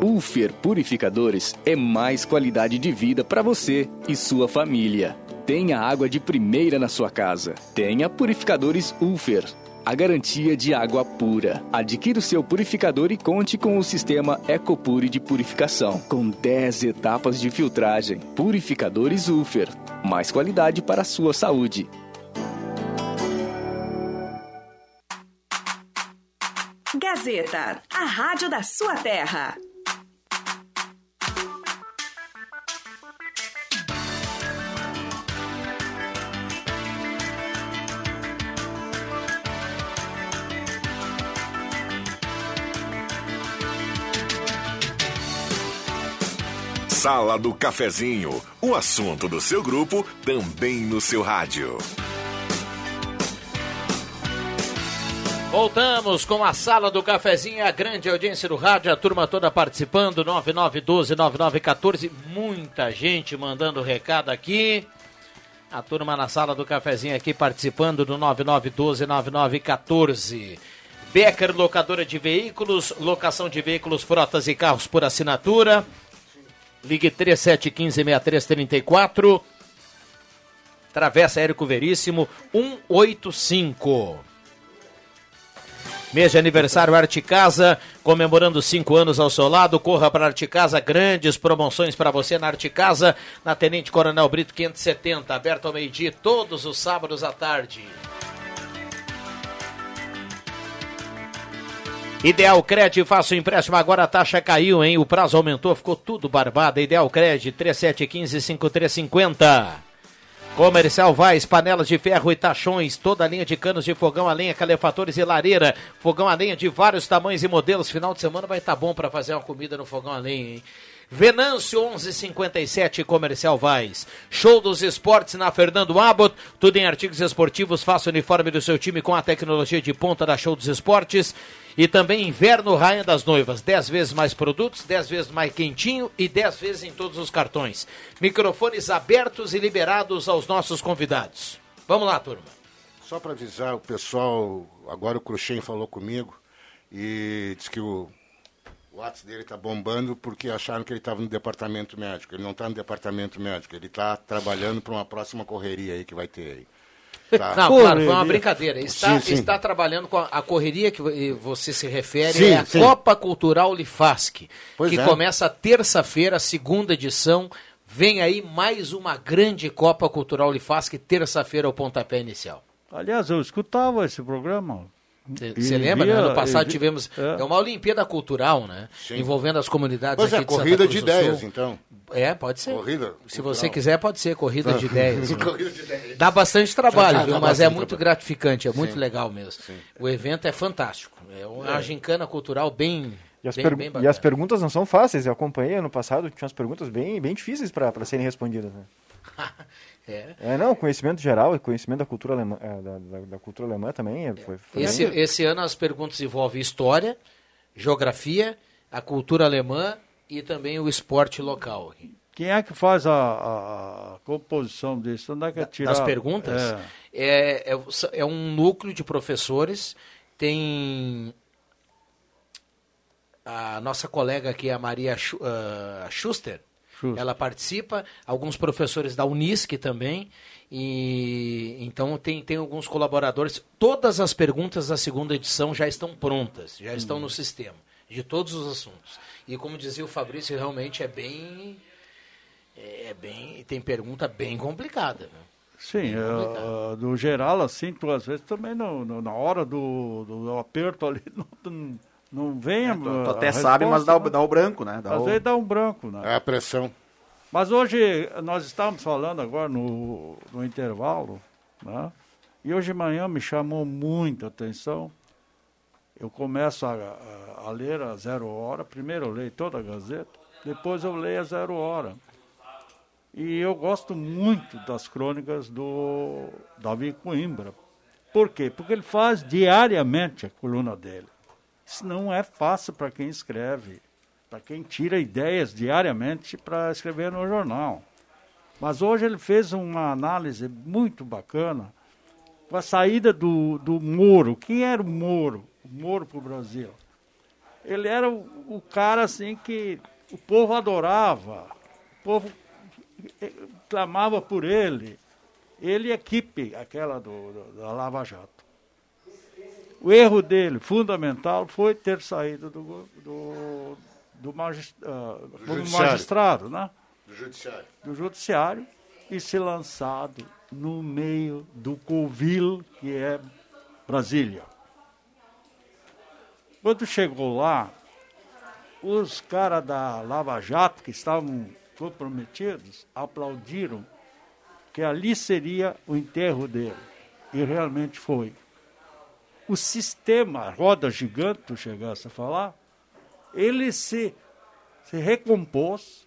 Ulfer Purificadores é mais qualidade de vida para você e sua família. Tenha água de primeira na sua casa. Tenha purificadores Ulfer, a garantia de água pura. Adquira o seu purificador e conte com o sistema Ecopure de purificação, com dez etapas de filtragem. Purificadores Ulfer, mais qualidade para a sua saúde. Gazeta, a rádio da sua terra. Sala do Cafezinho, o assunto do seu grupo também no seu rádio. Voltamos com a Sala do Cafezinho, a grande audiência do rádio, a turma toda participando, nove nove um dois, nove nove um quatro, muita gente mandando recado aqui. A turma na Sala do Cafezinho aqui participando do nove nove um dois, nove nove um quatro. Becker, locadora de veículos, locação de veículos, frotas e carros por assinatura. Ligue três sete um cinco, seis três três quatro. Travessa Érico Veríssimo, cento e oitenta e cinco. Mês de aniversário Arte Casa, comemorando cinco anos ao seu lado. Corra para a Arte Casa, grandes promoções para você na Arte Casa, na Tenente Coronel Brito quinhentos e setenta, aberto ao meio-dia todos os sábados à tarde. Ideal Cred, faça o empréstimo agora, a taxa caiu, hein? O prazo aumentou, ficou tudo barbado. Ideal Cred, trinta e sete quinze, cinquenta e três cinquenta. Comercial Vaz, panelas de ferro e tachões, toda a linha de canos de fogão a lenha, calefatores e lareira. Fogão a lenha de vários tamanhos e modelos. Final de semana vai estar bom para fazer uma comida no fogão a lenha, hein? Venâncio onze cinquenta e sete, Comercial Vaz. Show dos Esportes na Fernando Abbott, tudo em artigos esportivos, faça o uniforme do seu time com a tecnologia de ponta da Show dos Esportes. E também Inverno Rainha das Noivas, dez vezes mais produtos, dez vezes mais quentinho e dez vezes em todos os cartões. Microfones abertos e liberados aos nossos convidados. Vamos lá, turma. Só para avisar o pessoal, agora o Cruxem falou comigo e disse que o O WhatsApp dele está bombando porque acharam que ele estava no departamento médico. Ele não está no departamento médico, ele está trabalhando para uma próxima correria aí que vai ter aí. Tá? Não, claro, foi uma brincadeira. Está, sim, sim. está trabalhando com a correria que você se refere, sim, é a sim. Copa Cultural Lifasc, pois que é. Começa terça-feira, segunda edição. Vem aí mais uma grande Copa Cultural Lifasc, terça-feira, o pontapé inicial. Aliás, eu escutava esse programa. Você lembra, né? Ano passado vi, tivemos é. uma Olimpíada Cultural, né? Sim. Envolvendo as comunidades pois aqui é, de Santa Cruz do Sul. Corrida de ideias, então. É, pode ser. Corrida Se cultural. Você quiser, pode ser corrida de ideias. Corrida de ideias. Dá bastante trabalho, ah, viu? Dá mas bastante é muito trabalho. gratificante, é muito Sim. legal mesmo. Sim. O evento é fantástico. É uma é. gincana cultural bem... E as, bem, pergu- bem e as perguntas não são fáceis. Eu acompanhei ano passado, tinha umas perguntas bem, bem difíceis para serem respondidas, né? É. é, não, conhecimento geral e conhecimento da cultura alemã, da, da, da cultura alemã também. É, foi, foi esse, esse ano as perguntas envolvem história, geografia, a cultura alemã e também o esporte local. Quem é que faz a, a composição disso? Onde é que é tirar? Das perguntas? É. É, é, é um núcleo de professores, tem... A nossa colega aqui, a Maria Schuster, Justo. Ela participa, alguns professores da Unisc também, e então tem, tem alguns colaboradores. Todas as perguntas da segunda edição já estão prontas, já estão hum. no sistema, de todos os assuntos. E como dizia o Fabrício, realmente é bem... É bem tem pergunta bem complicada. Né? Sim, é, no geral, assim, tu às vezes também não, não, na hora do, do aperto ali... Não, não... Não vem... É, tu, tu até sabe, resposta, mas dá o, né? dá o branco, né? Dá Às o... vezes dá um branco, né? É a pressão. Mas hoje, nós estávamos falando agora no, no intervalo, né? E hoje de manhã me chamou muita atenção. Eu começo a, a, a ler a Zero Hora. Primeiro eu leio toda a Gazeta, depois eu leio a Zero Hora. E eu gosto muito das crônicas do Davi Coimbra. Por quê? Porque ele faz diariamente a coluna dele. Isso não é fácil para quem escreve, para quem tira ideias diariamente para escrever no jornal. Mas hoje ele fez uma análise muito bacana com a saída do, do Moro. Quem era o Moro? O Moro para o Brasil. Ele era o, o cara assim que o povo adorava, o povo clamava por ele. Ele e a equipe, aquela do, do, da Lava Jato. O erro dele, fundamental, foi ter saído do, do, do, magist, uh, do magistrado, né? Do judiciário. Do judiciário e se lançado no meio do Covil, que é Brasília. Quando chegou lá, os caras da Lava Jato, que estavam comprometidos, aplaudiram que ali seria o enterro dele. E realmente foi. O sistema, a roda gigante, tu chegasse a falar, ele se, se recompôs,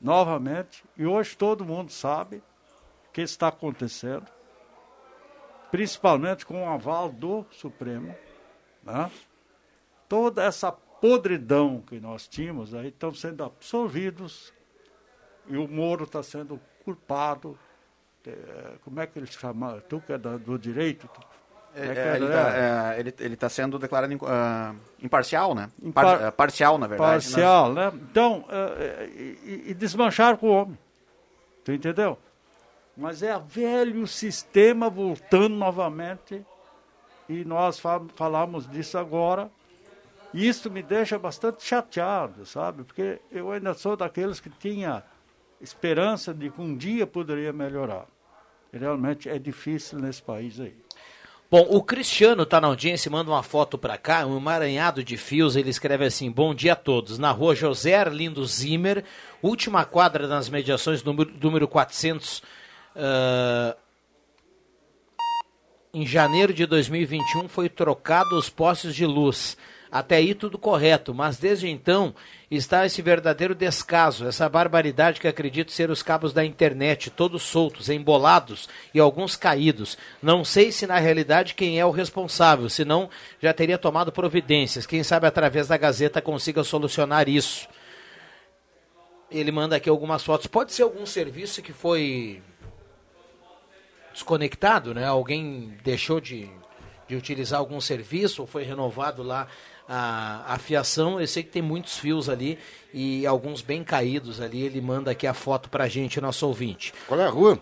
novamente, e hoje todo mundo sabe o que está acontecendo, principalmente com o aval do Supremo, né? Toda essa podridão que nós tínhamos aí estão sendo absorvidos e o Moro está sendo culpado. Como é que ele se chama? Tuca do direito? É, é, é, ele está é, tá sendo declarado uh, imparcial, né? Impar, Par, parcial, na verdade. Parcial, nós... né? Então, uh, e, e desmancharam com o homem. Tu entendeu? Mas é velho sistema voltando novamente e nós fa- falamos disso agora. E isso me deixa bastante chateado, sabe? Porque eu ainda sou daqueles que tinha esperança de que um dia poderia melhorar. Realmente é difícil nesse país aí. Bom, o Cristiano está na audiência, manda uma foto para cá, um emaranhado de fios, ele escreve assim: bom dia a todos, na rua José Arlindo Zimmer, última quadra nas mediações, número, número quatrocentos, uh, em janeiro de dois mil e vinte e um foi trocado os postes de luz. Até aí tudo correto, mas desde então está esse verdadeiro descaso, essa barbaridade que acredito ser os cabos da internet, todos soltos, embolados e alguns caídos. Não sei se na realidade quem é o responsável, senão já teria tomado providências. Quem sabe através da Gazeta consiga solucionar isso. Ele manda aqui algumas fotos. Pode ser algum serviço que foi desconectado, né? Alguém deixou de, de utilizar algum serviço ou foi renovado lá a fiação. Eu sei que tem muitos fios ali e alguns bem caídos ali. Ele manda aqui a foto pra gente, nosso ouvinte. Qual é a rua?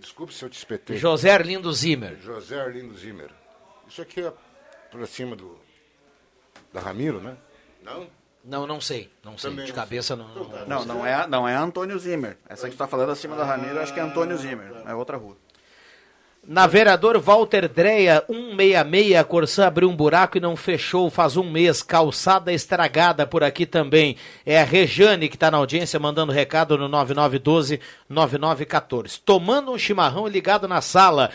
Desculpe se eu te espetei. José Arlindo Zimmer. José Arlindo Zimmer. Isso aqui é pra cima do... da Ramiro, né? Não? Não, não sei. Não sei. Também de não cabeça sei. Não... Não, não, não, é, não é Antônio Zimmer. Essa que tu tá falando acima ah, da Ramiro, acho que é Antônio Zimmer. É outra rua. Na Vereador Walter Dreia, cento e sessenta e seis, a Corsã abriu um buraco e não fechou faz um mês, calçada estragada por aqui também. É a Rejane que está na audiência, mandando recado no nove nove um dois nove nove um quatro. Tomando um chimarrão ligado na sala,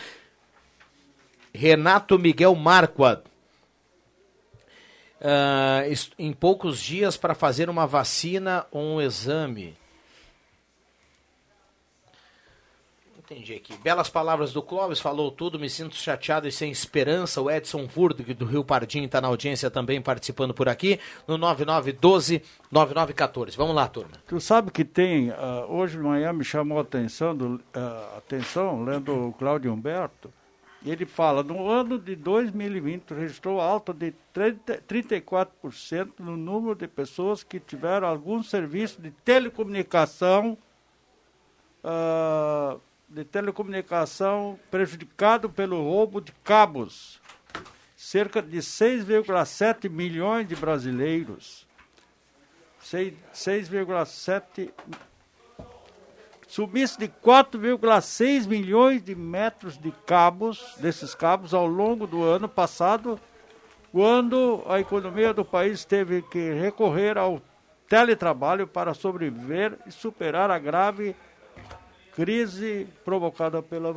Renato Miguel Marquardt. Uh, em poucos dias para fazer uma vacina ou um exame. Entendi aqui. Belas palavras do Clóvis, falou tudo, me sinto chateado e sem esperança. O Edson Vurdig, do Rio Pardim, está na audiência também, participando por aqui, no nove nove um dois nove nove um quatro. Vamos lá, turma. Tu sabe que tem, uh, hoje de manhã me chamou a atenção, do, uh, atenção, lendo o Cláudio Humberto, ele fala, no ano de dois mil e vinte, registrou alta de trinta, trinta e quatro por cento no número de pessoas que tiveram algum serviço de telecomunicação uh, de telecomunicação prejudicado pelo roubo de cabos. Cerca de seis vírgula sete milhões de brasileiros. seis vírgula sete Sumiço de quatro vírgula seis milhões de metros de cabos, desses cabos, ao longo do ano passado, quando a economia do país teve que recorrer ao teletrabalho para sobreviver e superar a grave crise provocada pela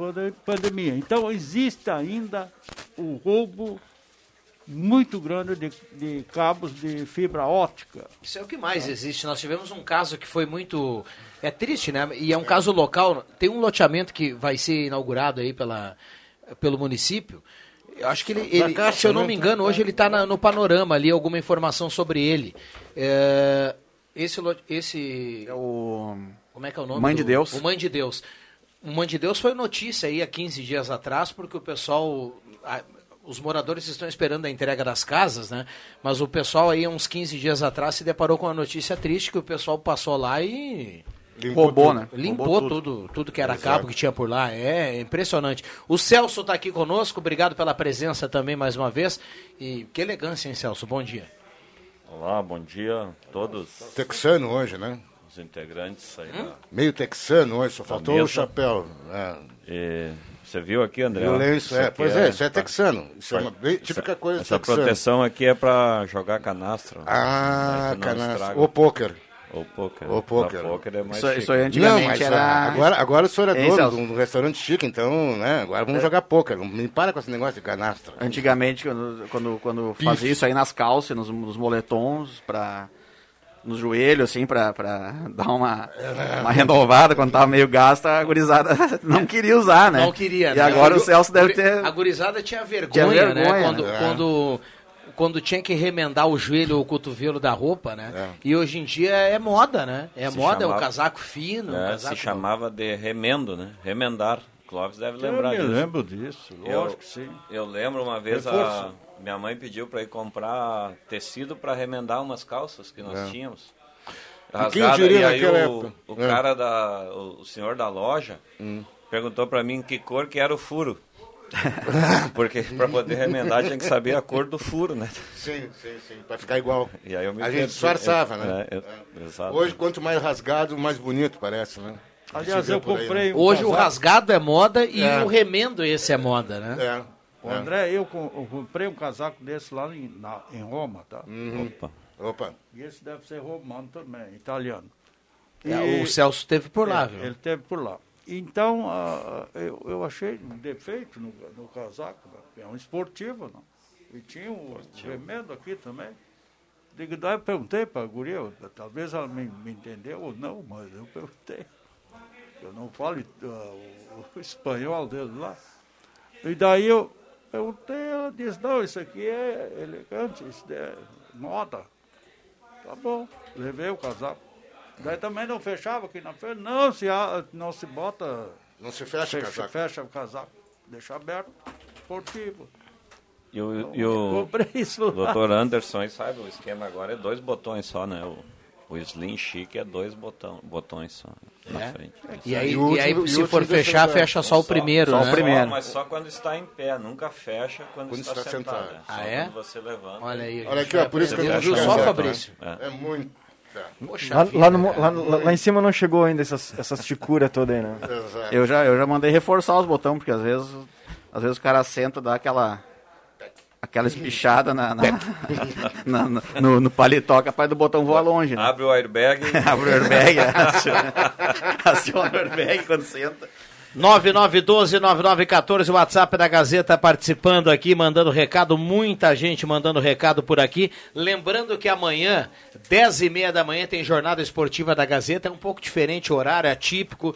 pandemia. Então, existe ainda o roubo muito grande de, de cabos de fibra óptica. Isso é o que mais existe. Nós tivemos um caso que foi muito... É triste, né? E é um caso local. Tem um loteamento que vai ser inaugurado aí pela, pelo município. Eu acho que ele, ele, se eu não me engano, hoje ele está no Panorama ali, alguma informação sobre ele. É, esse... esse... É o... Como é que é o nome? Mãe de Deus. O Mãe de Deus. O Mãe de Deus foi notícia aí há quinze dias atrás, porque o pessoal... A, os moradores estão esperando a entrega das casas, né? Mas o pessoal aí, uns quinze dias atrás, se deparou com uma notícia triste, que o pessoal passou lá e... Limpou, roubou, tudo, né? Limpou, Limpou tudo. tudo, tudo que era cabo que tinha por lá. É impressionante. O Celso está aqui conosco, obrigado pela presença também mais uma vez. E que elegância, hein, Celso? Bom dia. Olá, bom dia a todos. Texano hoje, né? Integrantes aí hum? da... Meio texano hoje, só da faltou mesa. O chapéu. É. E você viu aqui, André? Violência, é. Pois é, é, isso é texano. Isso é uma bem típica essa, coisa essa texana. Essa proteção aqui é para jogar canastra. Ah, né? Canastra. Ou pôquer. Ou pôquer. Ou pôquer. Pôquer é mais isso, isso aí antigamente não, era... Agora, agora o senhor é, é dono de um restaurante chique, então, né? Agora vamos é. jogar pôquer. Me para com esse negócio de canastra. Antigamente, quando, quando, quando fazia isso aí nas calças, nos, nos moletons, para... no joelho, assim, pra, pra dar uma, uma renovada, quando tava meio gasta, a gurizada não queria usar, né? Não queria, E né? agora eu, o Celso deve ter... A gurizada tinha vergonha, tinha vergonha né? Quando, né? Quando, quando tinha que remendar o joelho ou o cotovelo da roupa, né? É. E hoje em dia é moda, né? É se moda, chamava, é o casaco fino. Né? O casaco se chamava novo. de remendo, né? Remendar. Clóvis deve lembrar disso. Eu me lembro disso, lógico que sim. Eu lembro uma vez a... Minha mãe pediu para ir comprar tecido para remendar umas calças que nós é. tínhamos. Rasgada, e aí o, o é. cara da. O, o senhor da loja hum. perguntou para mim que cor que era o furo. Porque para poder remendar tinha que saber a cor do furo, né? Sim, sim, sim. Para ficar igual. E aí eu me a gente disfarçava, né? É, eu, é. Hoje, quanto mais rasgado, mais bonito parece, né? Aliás, eu comprei. Aí, né? Hoje um o rasgado é moda e é. o remendo esse é moda, né? É. O André, eu comprei um casaco desse lá em, na, em Roma, tá? Uhum. Opa. Opa. E esse deve ser romano também, italiano. E é, o Celso teve por lá, ele, viu? Ele teve por lá. Então, uh, eu, eu achei um defeito no, no casaco, né? É um esportivo, não? E tinha um remendo aqui também. Digo, daí eu perguntei para a guria, talvez ela me, me entendeu ou não, mas eu perguntei. Eu não falo uh, o espanhol dele lá. E daí eu... Perguntei, ela disse, não, isso aqui é elegante, isso é moda. Tá bom, levei o casaco. Daí também não fechava aqui na frente, não se, não se bota... Não se fecha o casaco. Fecha o casaco, deixa aberto, esportivo. E o, então, e o isso doutor Anderson, sabe, o esquema agora é dois botões só, né? O... O Slim Chic é dois botão, botões só na é? frente. E aí, e último, e aí se for fechar, fecha só, só o primeiro, só né? Só o primeiro. Só, mas só quando está em pé, nunca fecha quando, quando está, está sentado. sentado. Ah, só é? Quando você levanta. Olha aí. Olha aqui, ó, por isso que eu viu só, Fabrício? É, é muito. Poxa, lá, lá, no, lá, lá em cima não chegou ainda essas, essas ticuras todas aí, né? eu, já, eu já mandei reforçar os botões, porque às vezes, às vezes o cara senta e dá aquela... Aquela espichada na, na, na, na, no, no paletó, capaz do botão voar longe. Né? Abre o airbag. Abre o airbag, aciona, aciona o airbag quando senta. nove nove um dois, nove nove um quatro, o WhatsApp da Gazeta participando aqui, mandando recado, muita gente mandando recado por aqui. Lembrando que amanhã, dez e meia da manhã, tem jornada esportiva da Gazeta, é um pouco diferente o horário, atípico,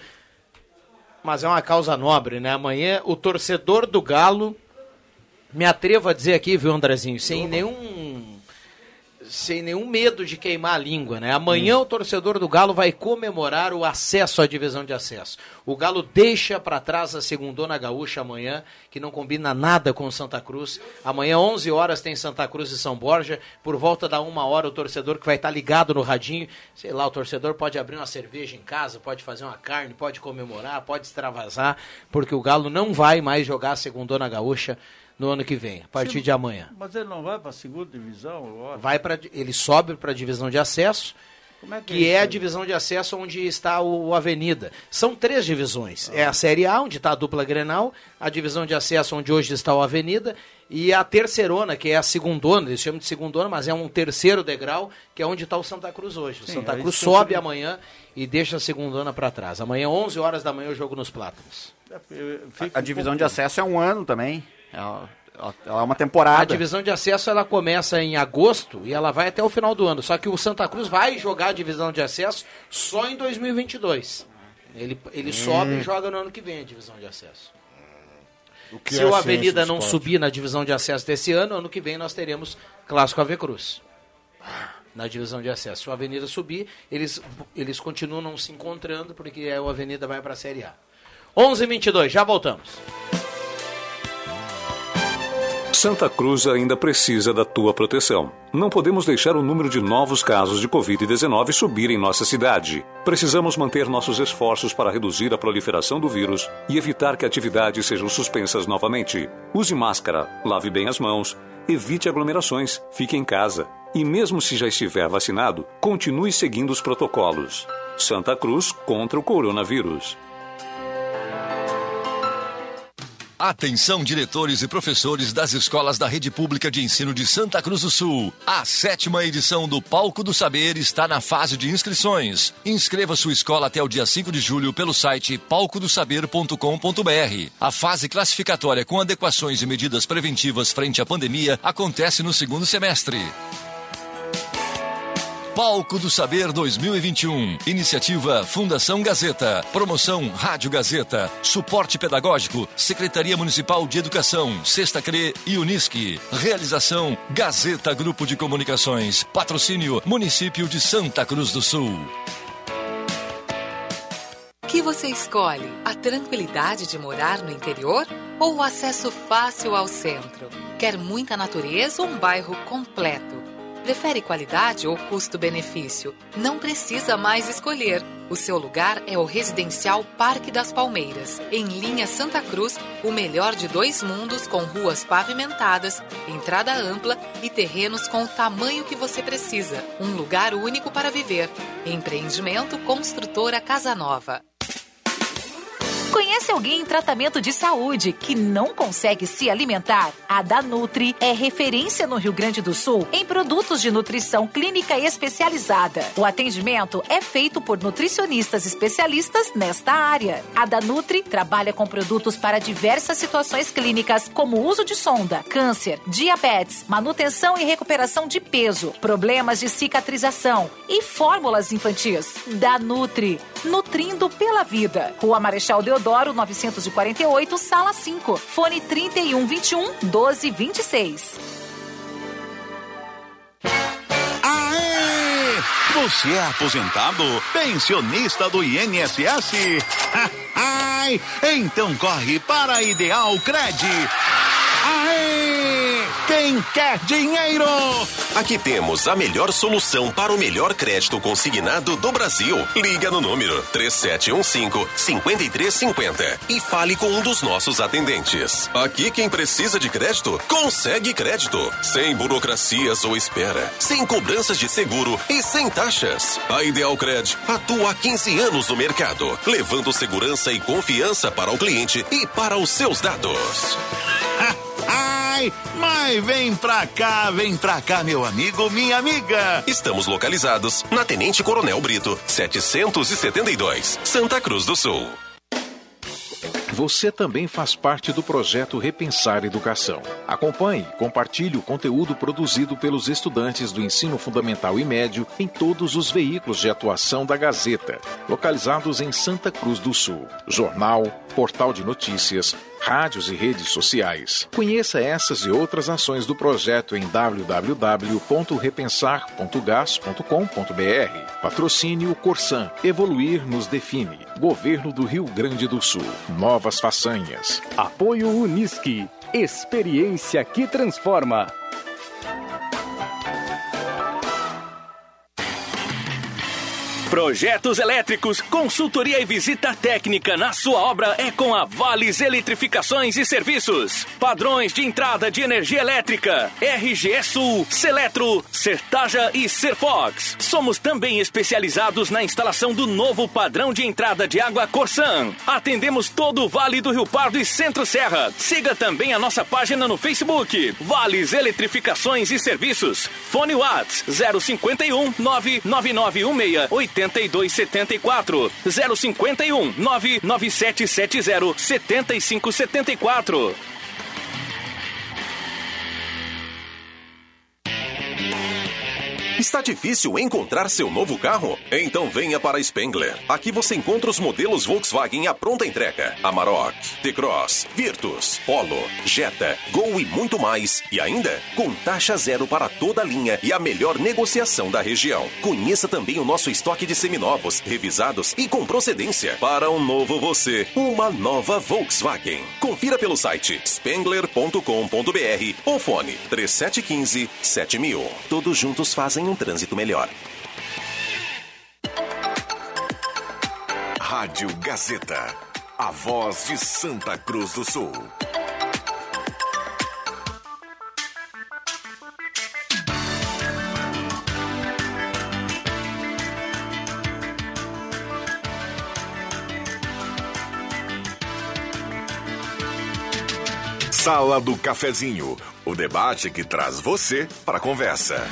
mas é uma causa nobre, né? Amanhã, o torcedor do Galo... Me atrevo a dizer aqui, viu, Andrezinho, sem nenhum, sem nenhum medo de queimar a língua, né? Amanhã hum. o torcedor do Galo vai comemorar o acesso à divisão de acesso. O Galo deixa para trás a segundona gaúcha amanhã, que não combina nada com Santa Cruz. Amanhã, onze horas, tem Santa Cruz e São Borja. Por volta da uma hora, o torcedor que vai estar ligado no radinho, sei lá, o torcedor pode abrir uma cerveja em casa, pode fazer uma carne, pode comemorar, pode extravasar, porque o Galo não vai mais jogar a segundona gaúcha no ano que vem, a partir Sim, de amanhã. Mas ele não vai para a segunda divisão? Agora. Vai para, ele sobe para a divisão de acesso, Como é que, que é, é a divisão de acesso onde está o, o Avenida. São três divisões. Ah. É a Série A, onde está a dupla Grenal, a divisão de acesso onde hoje está o Avenida, e a terceirona, que é a segundona, eles chamam de segundona, mas é um terceiro degrau, que é onde está o Santa Cruz hoje. O Sim, Santa Cruz sobe sempre... amanhã e deixa a segundona para trás. Amanhã, onze horas da manhã, o jogo nos Plátanos. A, a divisão um de acesso é um ano também. Ela, ela é uma temporada. A divisão de acesso ela começa em agosto e ela vai até o final do ano. Só que o Santa Cruz vai jogar a divisão de acesso só em dois mil e vinte e dois. Ele, ele hum. sobe e joga no ano que vem a divisão de acesso. O que Se é o Avenida não esporte? subir na divisão de acesso desse ano, ano que vem nós teremos Clássico Avecruz na divisão de acesso. Se o Avenida subir, eles, eles continuam não se encontrando porque aí o Avenida vai para a Série A. onze e vinte e dois, já voltamos. Santa Cruz ainda precisa da tua proteção. Não podemos deixar o número de novos casos de covid dezenove subir em nossa cidade. Precisamos manter nossos esforços para reduzir a proliferação do vírus e evitar que atividades sejam suspensas novamente. Use máscara, lave bem as mãos, evite aglomerações, fique em casa. E mesmo se já estiver vacinado, continue seguindo os protocolos. Santa Cruz contra o coronavírus. Atenção, diretores e professores das escolas da Rede Pública de Ensino de Santa Cruz do Sul. A sétima edição do Palco do Saber está na fase de inscrições. Inscreva sua escola até o dia cinco de julho pelo site palco do saber ponto com ponto b r. A fase classificatória com adequações e medidas preventivas frente à pandemia acontece no segundo semestre. Palco do Saber dois mil e vinte e um. Iniciativa Fundação Gazeta. Promoção Rádio Gazeta. Suporte Pedagógico. Secretaria Municipal de Educação. Sexta-Crê e Unisque. Realização Gazeta Grupo de Comunicações. Patrocínio Município de Santa Cruz do Sul. O que você escolhe? A tranquilidade de morar no interior ou o acesso fácil ao centro? Quer muita natureza ou um bairro completo? Prefere qualidade ou custo-benefício? Não precisa mais escolher. O seu lugar é o Residencial Parque das Palmeiras, em Linha Santa Cruz, o melhor de dois mundos com ruas pavimentadas, entrada ampla e terrenos com o tamanho que você precisa. Um lugar único para viver. Empreendimento Construtora Casa Nova. Conhece alguém em tratamento de saúde que não consegue se alimentar? A Danutri é referência no Rio Grande do Sul em produtos de nutrição clínica especializada. O atendimento é feito por nutricionistas especialistas nesta área. A Danutri trabalha com produtos para diversas situações clínicas, como uso de sonda, câncer, diabetes, manutenção e recuperação de peso, problemas de cicatrização e fórmulas infantis. Danutri, nutrindo pela vida. Rua Marechal Deodoro novecentos e quarenta e oito, Sala cinco. Fone trinta e um, vinte e um, doze, vinte e seis. Aê! Você é aposentado? Pensionista do I N S S? Ai! Então corre para a Ideal Cred! Aê! Quem quer dinheiro? Aqui temos a melhor solução para o melhor crédito consignado do Brasil. Liga no número três sete um cinco, cinco três cinco zero e fale com um dos nossos atendentes. Aqui quem precisa de crédito, consegue crédito. Sem burocracias ou espera, sem cobranças de seguro e sem taxas. A Ideal Cred atua há quinze anos no mercado, levando segurança e confiança para o cliente e para os seus dados. Ai, mas vem pra cá, vem pra cá, meu amigo, minha amiga. Estamos localizados na Tenente Coronel Brito, setecentos e setenta e dois, Santa Cruz do Sul. Você também faz parte do projeto Repensar Educação. Acompanhe e compartilhe o conteúdo produzido pelos estudantes do Ensino Fundamental e Médio em todos os veículos de atuação da Gazeta, localizados em Santa Cruz do Sul. Jornal, portal de notícias, rádios e redes sociais. Conheça essas e outras ações do projeto em w w w ponto repensar ponto gas ponto com ponto b r. Patrocínio Corsan. Evoluir nos define. Governo do Rio Grande do Sul. Novas façanhas. Apoio Unisque. Experiência que transforma. Projetos elétricos, consultoria e visita técnica na sua obra é com a Vales Eletrificações e Serviços. Padrões de entrada de energia elétrica, R G E Sul, Seletro, Sertaja e Serfox. Somos também especializados na instalação do novo padrão de entrada de água Corsan. Atendemos todo o Vale do Rio Pardo e Centro-Serra. Siga também a nossa página no Facebook, Vales Eletrificações e Serviços. Fone Whats zero cinco um, nove nove nove um seis oito zero oito dois sete quatro, zero cinco um, nove nove sete sete zero, sete cinco sete quatro. Está difícil encontrar seu novo carro? Então venha para a Spengler. Aqui você encontra os modelos Volkswagen à pronta entrega. Amarok, T-Cross, Virtus, Polo, Jetta, Gol e muito mais. E ainda com taxa zero para toda a linha e a melhor negociação da região. Conheça também o nosso estoque de seminovos, revisados e com procedência. Para um novo você, uma nova Volkswagen. Confira pelo site spengler ponto com ponto b r ou fone três sete um cinco, sete mil. Todos juntos fazem um trânsito melhor. Rádio Gazeta, a voz de Santa Cruz do Sul. Sala do Cafezinho, o debate que traz você para a conversa.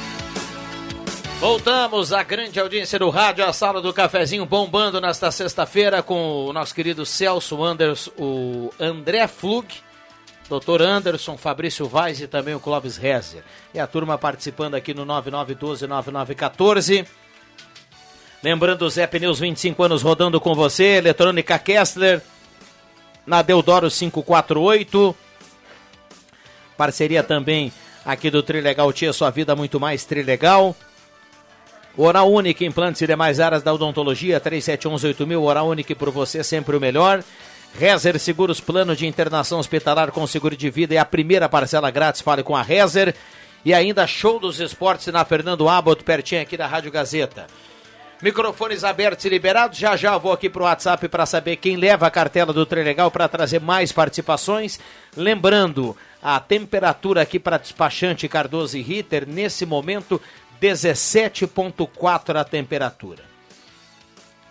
Voltamos à grande audiência do rádio, a Sala do Cafezinho bombando nesta sexta-feira com o nosso querido Celso Anders, o André Flug, doutor Anderson, Fabrício Vaz e também o Clóvis Rezer. E a turma participando aqui no nove nove um dois nove nove um quatro. Lembrando, o Zé Pneus, vinte e cinco anos rodando com você. Eletrônica Kessler, na Deodoro quinhentos e quarenta e oito. Parceria também aqui do Trilegal Tia, sua vida muito mais Trilegal. Oral Única, implantes e demais áreas da odontologia, três sete um um oito mil. Oral Única, por você sempre o melhor. Rezer Seguros, plano de internação hospitalar com seguro de vida e a primeira parcela grátis, fale com a Rezer. E ainda Show dos Esportes na Fernando Abbott, pertinho aqui da Rádio Gazeta. Microfones abertos e liberados, já já vou aqui pro WhatsApp para saber quem leva a cartela do Trilegal para trazer mais participações. Lembrando, a temperatura aqui para despachante Cardoso e Ritter, nesse momento, dezessete vírgula quatro a temperatura.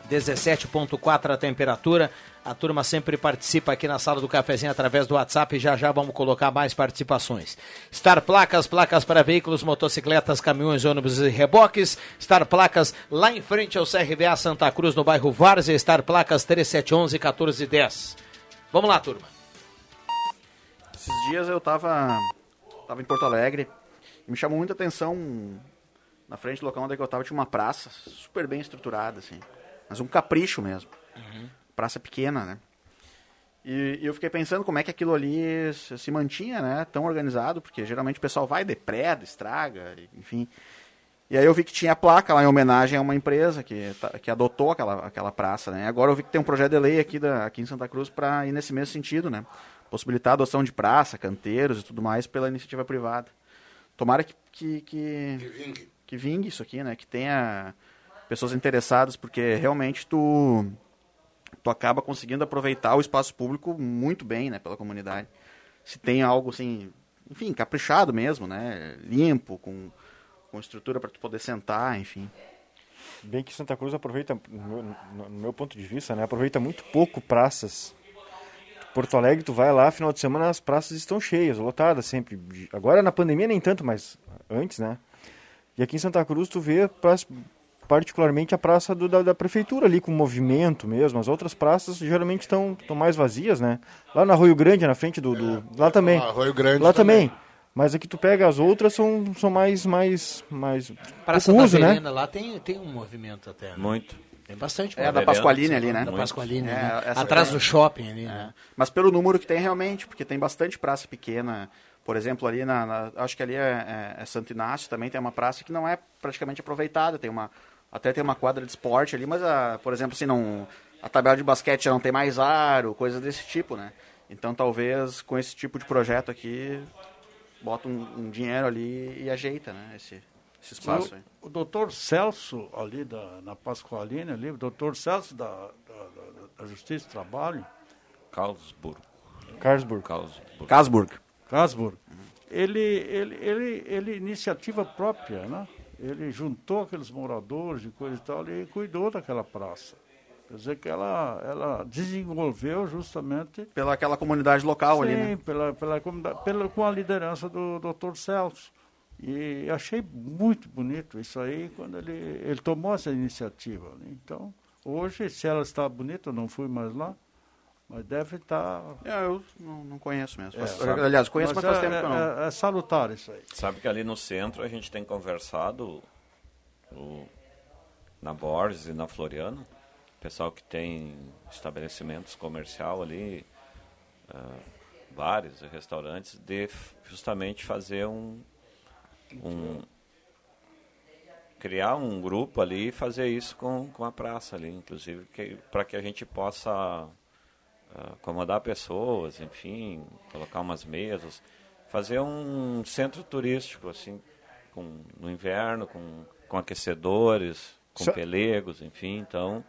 dezessete vírgula quatro a temperatura. A turma sempre participa aqui na sala do cafezinho através do WhatsApp e já já vamos colocar mais participações. Star Placas, placas para veículos, motocicletas, caminhões, ônibus e reboques. Star Placas, lá em frente ao C R V A Santa Cruz, no bairro Várzea. Star Placas, três sete um um um quatro um zero. Vamos lá, turma. Esses dias eu estava tava em Porto Alegre e me chamou muita atenção, na frente do local onde eu estava tinha uma praça super bem estruturada, assim, mas um capricho mesmo. Uhum. Praça pequena, né? E, e eu fiquei pensando como é que aquilo ali se, se mantinha, né? Tão organizado, porque geralmente o pessoal vai, depreda, estraga, enfim. E aí eu vi que tinha a placa lá em homenagem a uma empresa que, que adotou aquela, aquela praça, né? Agora eu vi que tem um projeto de lei aqui, da, aqui em Santa Cruz para ir nesse mesmo sentido, né? Possibilitar a adoção de praça, canteiros e tudo mais pela iniciativa privada. Tomara que... Que, que, que vingue. Que vingue isso aqui, né? Que tenha pessoas interessadas, porque realmente tu... tu acaba conseguindo aproveitar o espaço público muito bem, né, pela comunidade. Se tem algo assim, enfim, caprichado mesmo, né, limpo, com, com estrutura para tu poder sentar, enfim. Bem que Santa Cruz aproveita, no meu, no meu ponto de vista, né, aproveita muito pouco praças. Porto Alegre, tu vai lá, final de semana as praças estão cheias, lotadas sempre. Agora na pandemia nem tanto, mas antes, né. E aqui em Santa Cruz tu vê praças... particularmente a praça do, da, da prefeitura ali, com movimento mesmo. As outras praças geralmente estão mais vazias, né? Lá na Arroio Grande, na frente do... do é, lá também. Arroio Grande lá também. também. Mas aqui tu pega as outras, são, são mais... mais, mais praça da uso, Verena, né? Lá tem, tem um movimento até. Né? Muito. Tem bastante. É, da Pasqualine ali, né? Da Pasqualine, é, né? Atrás é. do shopping ali, é. né? Mas pelo número que tem realmente, porque tem bastante praça pequena. Por exemplo, ali na... na acho que ali é, é, é Santo Inácio, também tem uma praça que não é praticamente aproveitada. Tem uma... Até tem uma quadra de esporte ali, mas, a, por exemplo, assim, não, a tabela de basquete já não tem mais aro, coisas desse tipo, né? Então, talvez, com esse tipo de projeto aqui, bota um, um dinheiro ali e ajeita, né, esse, esse espaço. Aí. O, o doutor Celso, ali da, na Pascoalina, ali, o doutor Celso da, da, da Justiça do Trabalho... Carlsburg. Carlsburg. Carlsburg. Carlsburg. Carlsburg. Uhum. Ele, ele, ele, ele, iniciativa própria, né? Ele juntou aqueles moradores e coisa e tal e cuidou daquela praça. Quer dizer que ela, ela desenvolveu justamente... Pela aquela comunidade local, sim, ali, né? Sim, pela, pela comunidade, pela, com a liderança do doutor Celso. E achei muito bonito isso aí, quando ele, ele tomou essa iniciativa. Então, hoje, se ela está bonita, eu não fui mais lá, mas deve estar... É, eu não, não conheço mesmo. É, sabe, aliás, conheço, mas, mas faz é, tempo que não. É, é salutar isso aí. Sabe que ali no centro a gente tem conversado o, na Borges e na Floriano, pessoal que tem estabelecimentos comercial ali, uh, bares e restaurantes, de justamente fazer um... um criar um grupo ali e fazer isso com, com a praça ali, inclusive, para que a gente possa... acomodar pessoas, enfim, colocar umas mesas, fazer um centro turístico, assim, com, no inverno, com, com aquecedores, com Só... pelegos, enfim, então,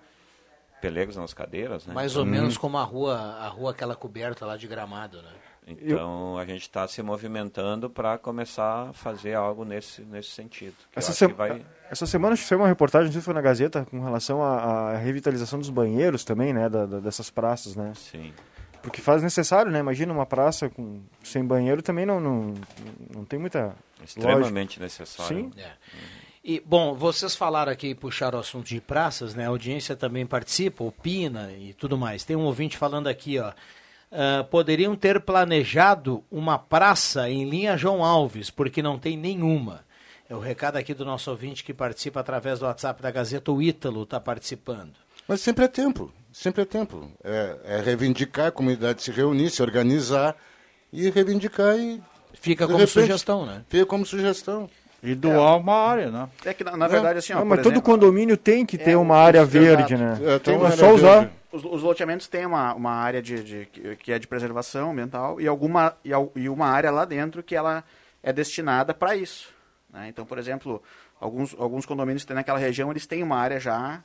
pelegos nas cadeiras, né? Mais ou hum. menos como a rua, a rua aquela coberta lá de Gramado, né? Então, eu... a gente está se movimentando para começar a fazer algo nesse, nesse sentido. Essa, se... vai... Essa semana a gente fez uma reportagem, não sei se foi na Gazeta, com relação à, à revitalização dos banheiros também, né? Da, da, dessas praças, né? Sim. Porque faz necessário, né? Imagina uma praça com... sem banheiro também não, não, não tem muita... Extremamente lógica. Necessário. Sim. É. Uhum. E, bom, vocês falaram aqui, puxaram o assunto de praças, né? A audiência também participa, opina e tudo mais. Tem um ouvinte falando aqui, ó. uh, poderiam ter planejado uma praça em linha João Alves, porque não tem nenhuma. É o recado aqui do nosso ouvinte que participa através do WhatsApp da Gazeta, o Ítalo está participando. Mas sempre é tempo, sempre é tempo. É, é reivindicar, a comunidade se reunir, se organizar e reivindicar e... Fica como repente, sugestão, né? Fica como sugestão. E doar é. uma área, né? É que, na, na é. verdade, assim... Não, ó, mas todo exemplo, condomínio tem que ter é, uma área verde, né? É, tem uma área só usar. Verde. Os, os loteamentos têm uma, uma área de, de, que é de preservação ambiental e, alguma, e, e uma área lá dentro que ela é destinada para isso. Né? Então, por exemplo, alguns, alguns condomínios que tem naquela região, eles têm uma área já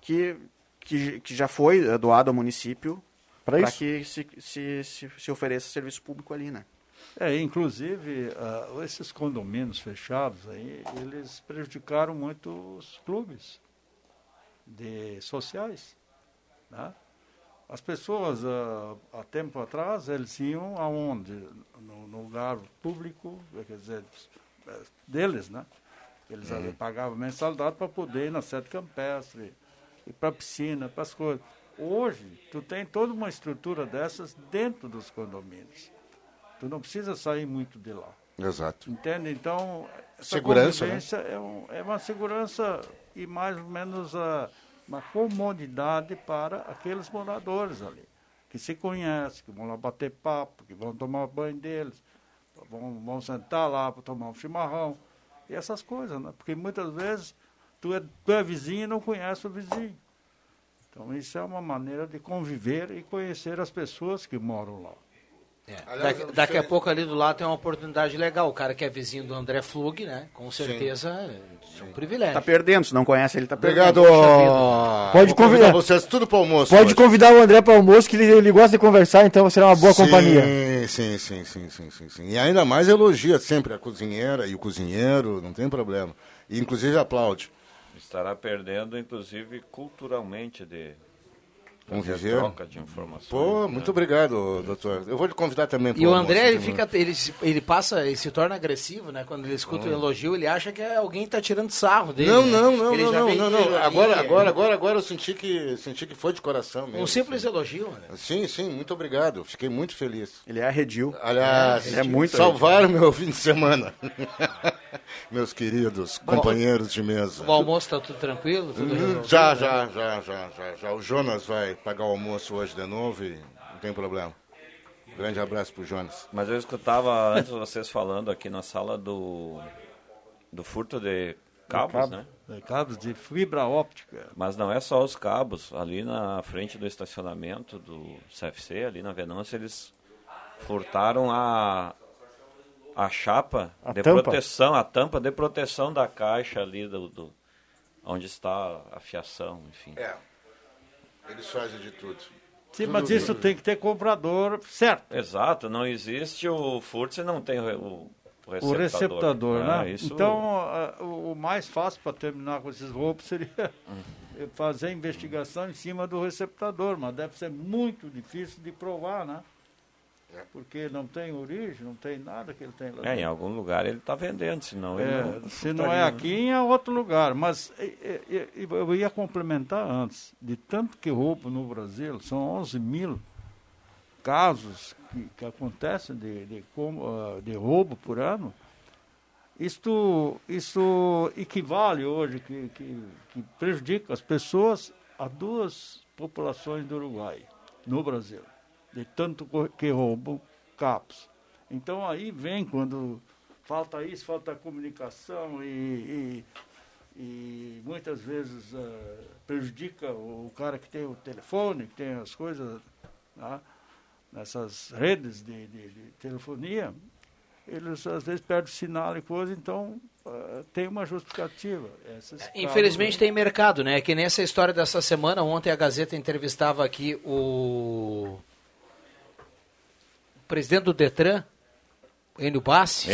que, que, que já foi doada ao município para que se, se, se, se ofereça serviço público ali, né? É, inclusive, uh, esses condomínios fechados aí, eles prejudicaram muito os clubes de sociais, né? As pessoas, uh, há tempo atrás, eles iam aonde? No, no lugar público, quer dizer, deles, né? Eles é. pagavam mensalidade para poder ir na sede campestre, ir para a piscina, para as coisas. Hoje, tu tem toda uma estrutura dessas dentro dos condomínios. Tu não precisa sair muito de lá. Exato. Entende? Então, essa segurança, né? é, um, é uma segurança e mais ou menos uh, uma comodidade para aqueles moradores ali, que se conhecem, que vão lá bater papo, que vão tomar banho deles, vão, vão sentar lá para tomar um chimarrão, e essas coisas, né? Porque muitas vezes tu é, tu é vizinho e não conhece o vizinho. Então, isso é uma maneira de conviver e conhecer as pessoas que moram lá. É. Aliás, da, daqui a pouco ali do lado tem uma oportunidade legal. O cara que é vizinho do André Flug, né? Com certeza é um privilégio. Tá perdendo, se não conhece, ele tá perdendo. Obrigado. Pode convidar. convidar vocês tudo para almoço. Pode hoje. convidar o André para almoço, que ele, ele gosta de conversar, então será uma boa sim, companhia. Sim, sim, sim, sim, sim, sim. E ainda mais elogia sempre a cozinheira e o cozinheiro, não tem problema. E inclusive aplaude. Estará perdendo, inclusive, culturalmente de... Conviver. Troca de informações. Pô, muito né? obrigado, doutor. Eu vou lhe convidar também para o E o André, ele, fica, ele, ele passa, ele se torna agressivo, né? Quando ele escuta o um elogio, ele acha que alguém está tirando sarro dele. Não, não, não, ele não, não, não, não. Ali, agora, agora, agora, agora eu senti que, senti que foi de coração mesmo. Um simples assim. elogio, né? Sim, sim, muito obrigado. Fiquei muito feliz. Ele é arredio. Aliás, é, ele é muito salvaram meu fim de semana. Meus queridos Bom, companheiros de mesa. O almoço está tudo tranquilo? Tudo hum, já, já, já, já, já, já. O Jonas vai pagar o almoço hoje de novo e não tem problema. Um grande abraço pro Jonas. Mas eu escutava antes vocês falando aqui na sala do, do furto de cabos, cabo, né? De cabos de fibra óptica. Mas não é só os cabos. Ali na frente do estacionamento do C F C, ali na Venâncio, eles furtaram a... A chapa a de tampa. proteção, a tampa de proteção da caixa ali, do, do, onde está a fiação, enfim. É, eles fazem de tudo. Sim, tudo, mas isso tudo. Tem que ter comprador certo. Exato, não existe o furto se não tem o, o receptador. O receptador, né? né? Isso... Então, uh, o mais fácil para terminar com esses roubos seria uhum. fazer a investigação em cima do receptador, mas deve ser muito difícil de provar, né? Porque não tem origem, não tem nada que ele tem lá. É, em algum lugar ele está vendendo, senão é, ele não... Se não é aqui, é outro lugar. Mas eu ia complementar antes. De tanto que roubo no Brasil, são onze mil casos que, que acontecem de, de, de roubo por ano. Isto, isso equivale hoje, que, que, que prejudica as pessoas, a duas populações do Uruguai, no Brasil. De tanto que roubam cabos. Então aí vem quando falta isso, falta comunicação e, e, e muitas vezes uh, prejudica o cara que tem o telefone, que tem as coisas, né, nessas redes de, de, de telefonia, eles às vezes perdem sinal e coisa, então... tem uma justificativa. Essas Infelizmente casos... tem mercado, né? Que nessa história dessa semana, ontem a Gazeta entrevistava aqui o, o presidente do Detran, Enio Bassi.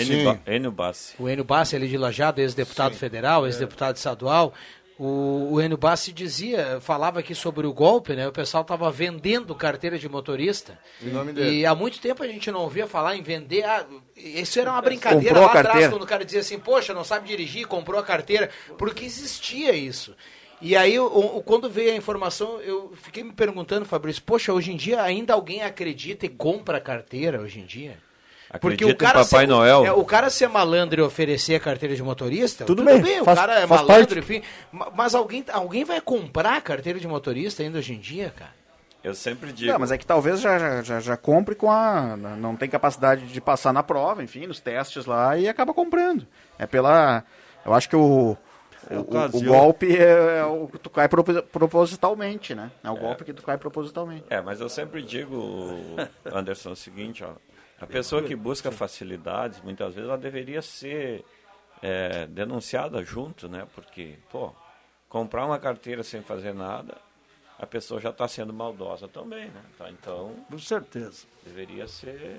Enio Bassi. O Enio Bassi ali de Lajado, ex-deputado Sim. federal, ex-deputado é. estadual. O, o Enio Bassi dizia, falava aqui sobre o golpe, né? O pessoal estava vendendo carteira de motorista. Em nome dele. E há muito tempo a gente não ouvia falar em vender. Ah, isso era uma brincadeira comprou lá atrás, quando o cara dizia assim, poxa, não sabe dirigir, comprou a carteira. Porque existia isso. E aí, o, o, quando veio a informação, eu fiquei me perguntando, Fabrício, poxa, hoje em dia ainda alguém acredita e compra a carteira hoje em dia? Acredita porque o cara, Papai ser, Noel. É, o cara ser malandro e oferecer a carteira de motorista, tudo, tudo bem, bem, o faz, cara é malandro, parte. Enfim. Mas alguém, alguém vai comprar a carteira de motorista ainda hoje em dia, cara? Eu sempre digo... Não, mas é que talvez já, já, já compre com a... Não tem capacidade de passar na prova, enfim, nos testes lá, e acaba comprando. É pela... Eu acho que o... É o, o golpe é, é o que tu cai propositalmente, né? É o é. golpe que tu cai propositalmente. É, mas eu sempre digo, Anderson, o seguinte, ó. A pessoa que busca facilidades, muitas vezes, ela deveria ser é, denunciada junto, né? Porque, pô, comprar uma carteira sem fazer nada, a pessoa já está sendo maldosa também, né? Tá, então... Com certeza. Deveria ser...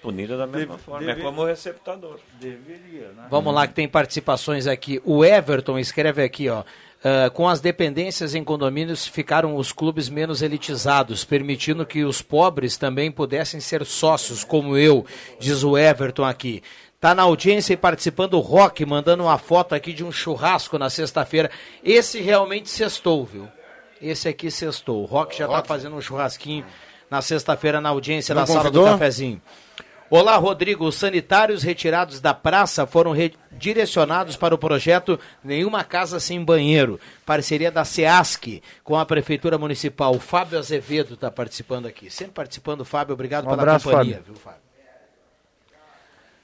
punida da mesma Deve, forma, deveria. É como o receptador. Deveria, né? Vamos lá que tem participações aqui. O Everton escreve aqui, ó. Uh, com as dependências em condomínios ficaram os clubes menos elitizados, permitindo que os pobres também pudessem ser sócios, como eu, diz o Everton aqui. Tá na audiência e participando o Rock, mandando uma foto aqui de um churrasco na sexta-feira. Esse realmente sextou, viu? Esse aqui sextou. O Rock já Rock. tá fazendo um churrasquinho na sexta-feira na audiência Não da convidou? Sala do Cafezinho. Olá, Rodrigo. Os sanitários retirados da praça foram redirecionados para o projeto Nenhuma Casa Sem Banheiro, parceria da SEASC com a Prefeitura Municipal. O Fábio Azevedo está participando aqui. Sempre participando, Fábio. Obrigado um pela abraço, companhia, Fábio. Viu, Fábio?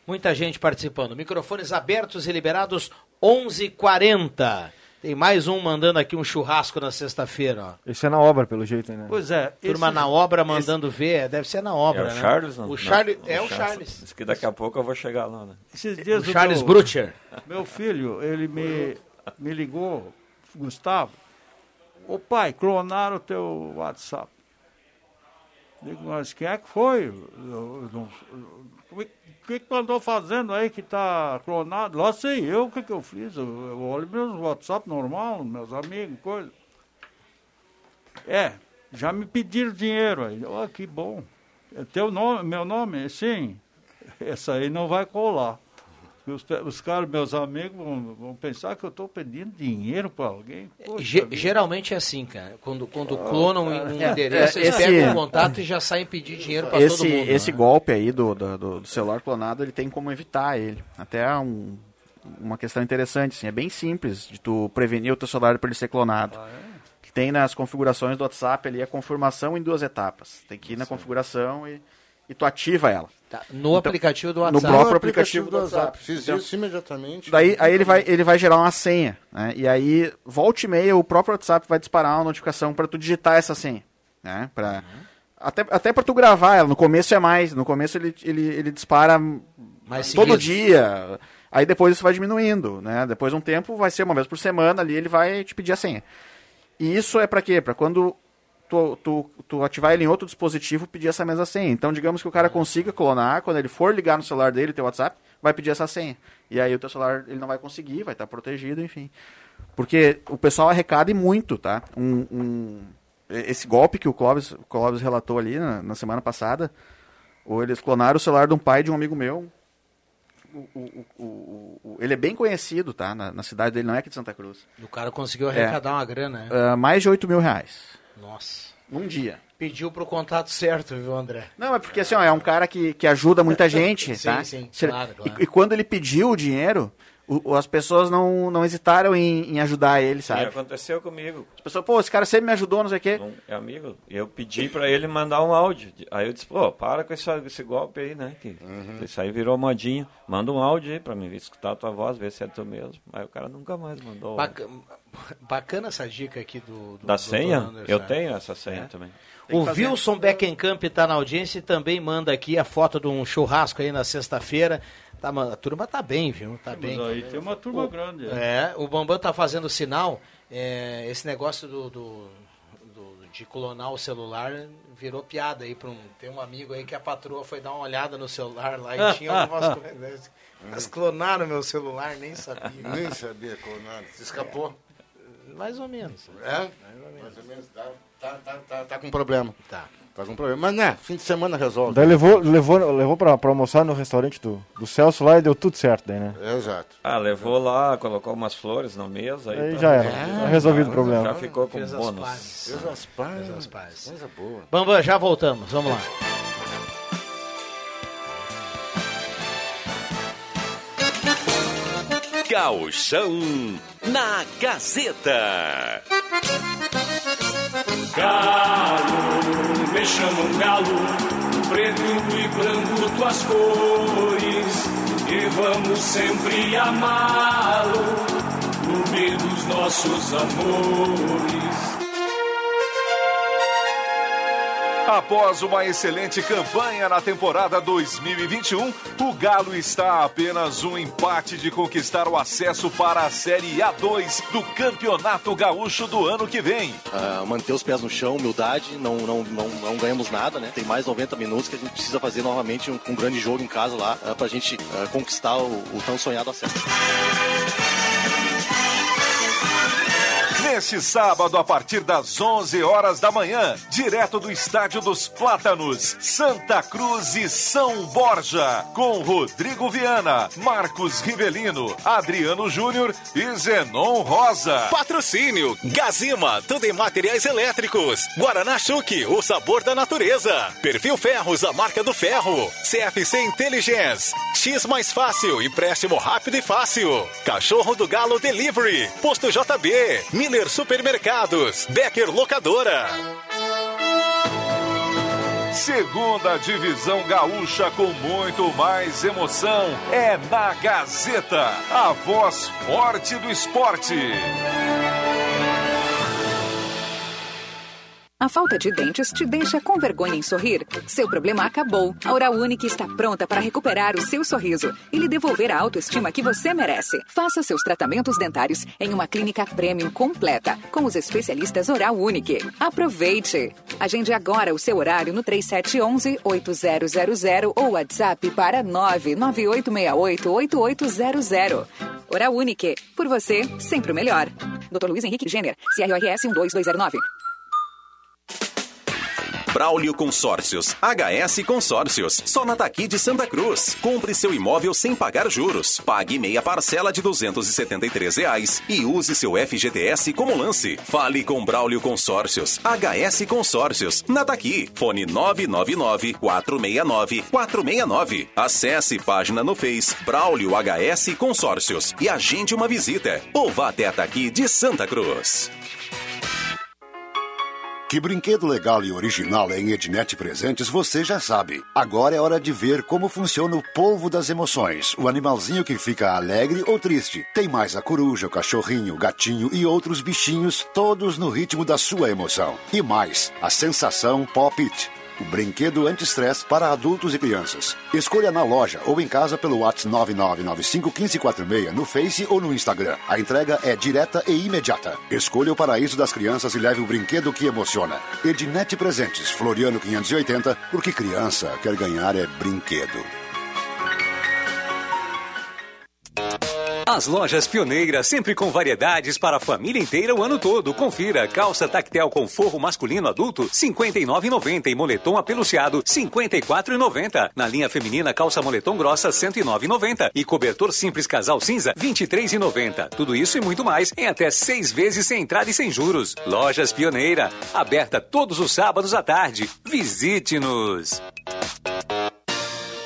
Muita gente participando. Microfones abertos e liberados, onze e quarenta. Tem mais um mandando aqui um churrasco na sexta-feira. Ó. Isso é na obra, pelo jeito, né? Pois é. Turma esse, na obra mandando esse... ver, deve ser na obra, é o né? Charles, não? O Charles, não, é o Charles. Diz que daqui a pouco eu vou chegar lá, né? Esses dias o Charles meu, Brutcher. Meu filho, ele me, me ligou, Gustavo. Ô pai, clonaram o teu WhatsApp. Digo, mas quem é que foi? O que que tu andou fazendo aí que tá clonado? Lá sei eu o que que eu fiz. Eu, eu olho meus WhatsApp normal, meus amigos, coisa. É, já me pediram dinheiro aí. Ah, que bom. É teu nome, meu nome? Sim. Essa aí não vai colar. Os, os caras, meus amigos, vão, vão pensar que eu estou pedindo dinheiro para alguém. Poxa, Ge- geralmente é assim, cara. Quando, quando ah, clonam cara. um endereço, é, eles esse, pegam o contato e já saem pedir dinheiro para todo mundo. Esse né? golpe aí do, do, do celular clonado, ele tem como evitar ele. Até um, uma questão interessante. Assim, é bem simples de tu prevenir o teu celular para ele ser clonado. Ah, é? Tem nas configurações do WhatsApp ali a confirmação em duas etapas. Tem que ir na Sim. configuração e... e tu ativa ela. Tá, no então, aplicativo do WhatsApp. No próprio no aplicativo, aplicativo do WhatsApp. WhatsApp. Fiz então, isso imediatamente. Daí, aí ele vai, ele vai gerar uma senha, né? E aí, volta e meia, o próprio WhatsApp vai disparar uma notificação para tu digitar essa senha, né? Pra, uhum. Até, até para tu gravar ela. No começo é mais. No começo ele, ele, ele dispara mais todo seguido. dia. Aí depois isso vai diminuindo, né? Depois de um tempo, vai ser uma vez por semana ali, ele vai te pedir a senha. E isso é para quê? Para quando... Tu, tu, tu ativar ele em outro dispositivo, pedir essa mesma senha. Então, digamos que o cara consiga clonar, quando ele for ligar no celular dele, teu WhatsApp, vai pedir essa senha. E aí o teu celular ele não vai conseguir, vai estar protegido, enfim. Porque o pessoal arrecada muito, tá? Um, um, esse golpe que o Clóvis, o Clóvis relatou ali na, na semana passada, ou eles clonaram o celular de um pai de um amigo meu. O, o, o, o, ele é bem conhecido, tá? Na, na cidade dele, não é aqui de Santa Cruz. O cara conseguiu arrecadar é, uma grana, né? Uh, mais de oito mil reais. Nossa. Um dia. Pediu pro contato certo, viu, André? Não, é porque assim, ó, é um cara que, que ajuda muita gente, sim, tá? Sim, sim, claro, claro. E, e quando ele pediu o dinheiro, o, as pessoas não, não hesitaram em, em ajudar ele, sabe? E aconteceu comigo. As pessoas, pô, esse cara sempre me ajudou, não sei o quê. Um, é amigo, eu pedi pra ele mandar um áudio. Aí eu disse, pô, para com esse, esse golpe aí, né? Que, uhum. Isso aí virou modinha. Manda um áudio aí pra mim, escutar a tua voz, ver se é tu mesmo. Aí o cara nunca mais mandou. Baca... Bacana essa dica aqui do... do da senha? Anderson. Eu tenho essa senha é. também. Tem o Wilson Beckenkamp está na audiência e também manda aqui a foto de um churrasco aí na sexta-feira. Tá, a turma tá bem, viu? Tá bem. Aí tem uma turma o, grande. É, é o Bambam tá fazendo sinal. É, esse negócio do, do, do, de clonar o celular virou piada aí para um... Tem um amigo aí que a patroa foi dar uma olhada no celular lá e tinha algumas coisas... Mas clonaram meu celular, nem sabia. Nem sabia clonar. Se escapou. É. Mais ou menos. É? Mais ou menos. Mais ou menos. Tá, tá, tá, tá, tá com problema. Tá. Tá com problema. Mas né, fim de semana resolve. Daí né? levou, levou, levou pra, pra almoçar no restaurante do, do Celso lá e deu tudo certo daí, né? Exato. Ah, levou lá, colocou umas flores na mesa. Aí, aí tá já era. É, resolvido o problema. Já ficou com bônus. Fez as pazes. Fez as pazes. Coisa boa. Bambam, já voltamos. Vamos lá. Gauchão na Gazeta. Galo, me chamam galo, preto e branco tuas cores, e vamos sempre amá-lo no meio dos nossos amores. Após uma excelente campanha na temporada dois mil e vinte e um, o Galo está a apenas um empate de conquistar o acesso para a Série A dois do Campeonato Gaúcho do ano que vem. Uh, manter os pés no chão, humildade, não, não, não, não ganhamos nada, né? Tem mais noventa minutos que a gente precisa fazer novamente um, um grande jogo em casa lá, uh, para a gente uh, conquistar o, o tão sonhado acesso. Neste sábado, a partir das onze horas da manhã, direto do Estádio dos Plátanos, Santa Cruz e São Borja, com Rodrigo Viana, Marcos Rivelino, Adriano Júnior e Zenon Rosa. Patrocínio, Gazima, tudo em materiais elétricos, Guaraná Chuque, o sabor da natureza, Perfil Ferros, a marca do ferro, C F C Inteligência, X Mais Fácil, empréstimo rápido e fácil, Cachorro do Galo Delivery, Posto J B, Minas Supermercados, Becker Locadora. Segunda divisão gaúcha com muito mais emoção é na Gazeta, a voz forte do esporte. A falta de dentes te deixa com vergonha em sorrir? Seu problema acabou. A Oral Unique está pronta para recuperar o seu sorriso e lhe devolver a autoestima que você merece. Faça seus tratamentos dentários em uma clínica premium completa, com os especialistas Oral Unique. Aproveite! Agende agora o seu horário no três sete um um oito zero zero zero ou WhatsApp para nove nove oito seis oito oito oito zero zero. Oral Unique. Por você, sempre o melhor. doutor Luiz Henrique Jenner, C R O R S um dois dois zero nove. Braulio Consórcios, H S Consórcios, só na Taqui de Santa Cruz. Compre seu imóvel sem pagar juros. Pague meia parcela de duzentos e setenta e três reais e use seu F G T S como lance. Fale com Braulio Consórcios, H S Consórcios, na Taqui. Fone nove nove nove quatro seis nove quatro seis nove. Acesse página no Face Braulio H S Consórcios e agende uma visita. Ou vá até a Taqui de Santa Cruz. Que brinquedo legal e original é em Ednet Presentes, você já sabe. Agora é hora de ver como funciona o polvo das emoções, o animalzinho que fica alegre ou triste. Tem mais a coruja, o cachorrinho, o gatinho e outros bichinhos, todos no ritmo da sua emoção. E mais, a sensação Pop It, o brinquedo anti-stress para adultos e crianças. Escolha na loja ou em casa pelo WhatsApp nove nove nove cinco um cinco quatro seis, no Face ou no Instagram. A entrega é direta e imediata. Escolha o paraíso das crianças e leve o brinquedo que emociona. Ednet Presentes, Floriano quinhentos e oitenta, porque criança quer ganhar é brinquedo. As lojas Pioneira, sempre com variedades para a família inteira o ano todo. Confira, calça tactel com forro masculino adulto, cinquenta e nove reais e noventa centavos e moletom apeluciado, cinquenta e quatro reais e noventa centavos. Na linha feminina, calça moletom grossa, cento e nove reais e noventa centavos e cobertor simples casal cinza, vinte e três reais e noventa centavos. Tudo isso e muito mais em até seis vezes sem entrada e sem juros. Lojas Pioneira, aberta todos os sábados à tarde. Visite-nos!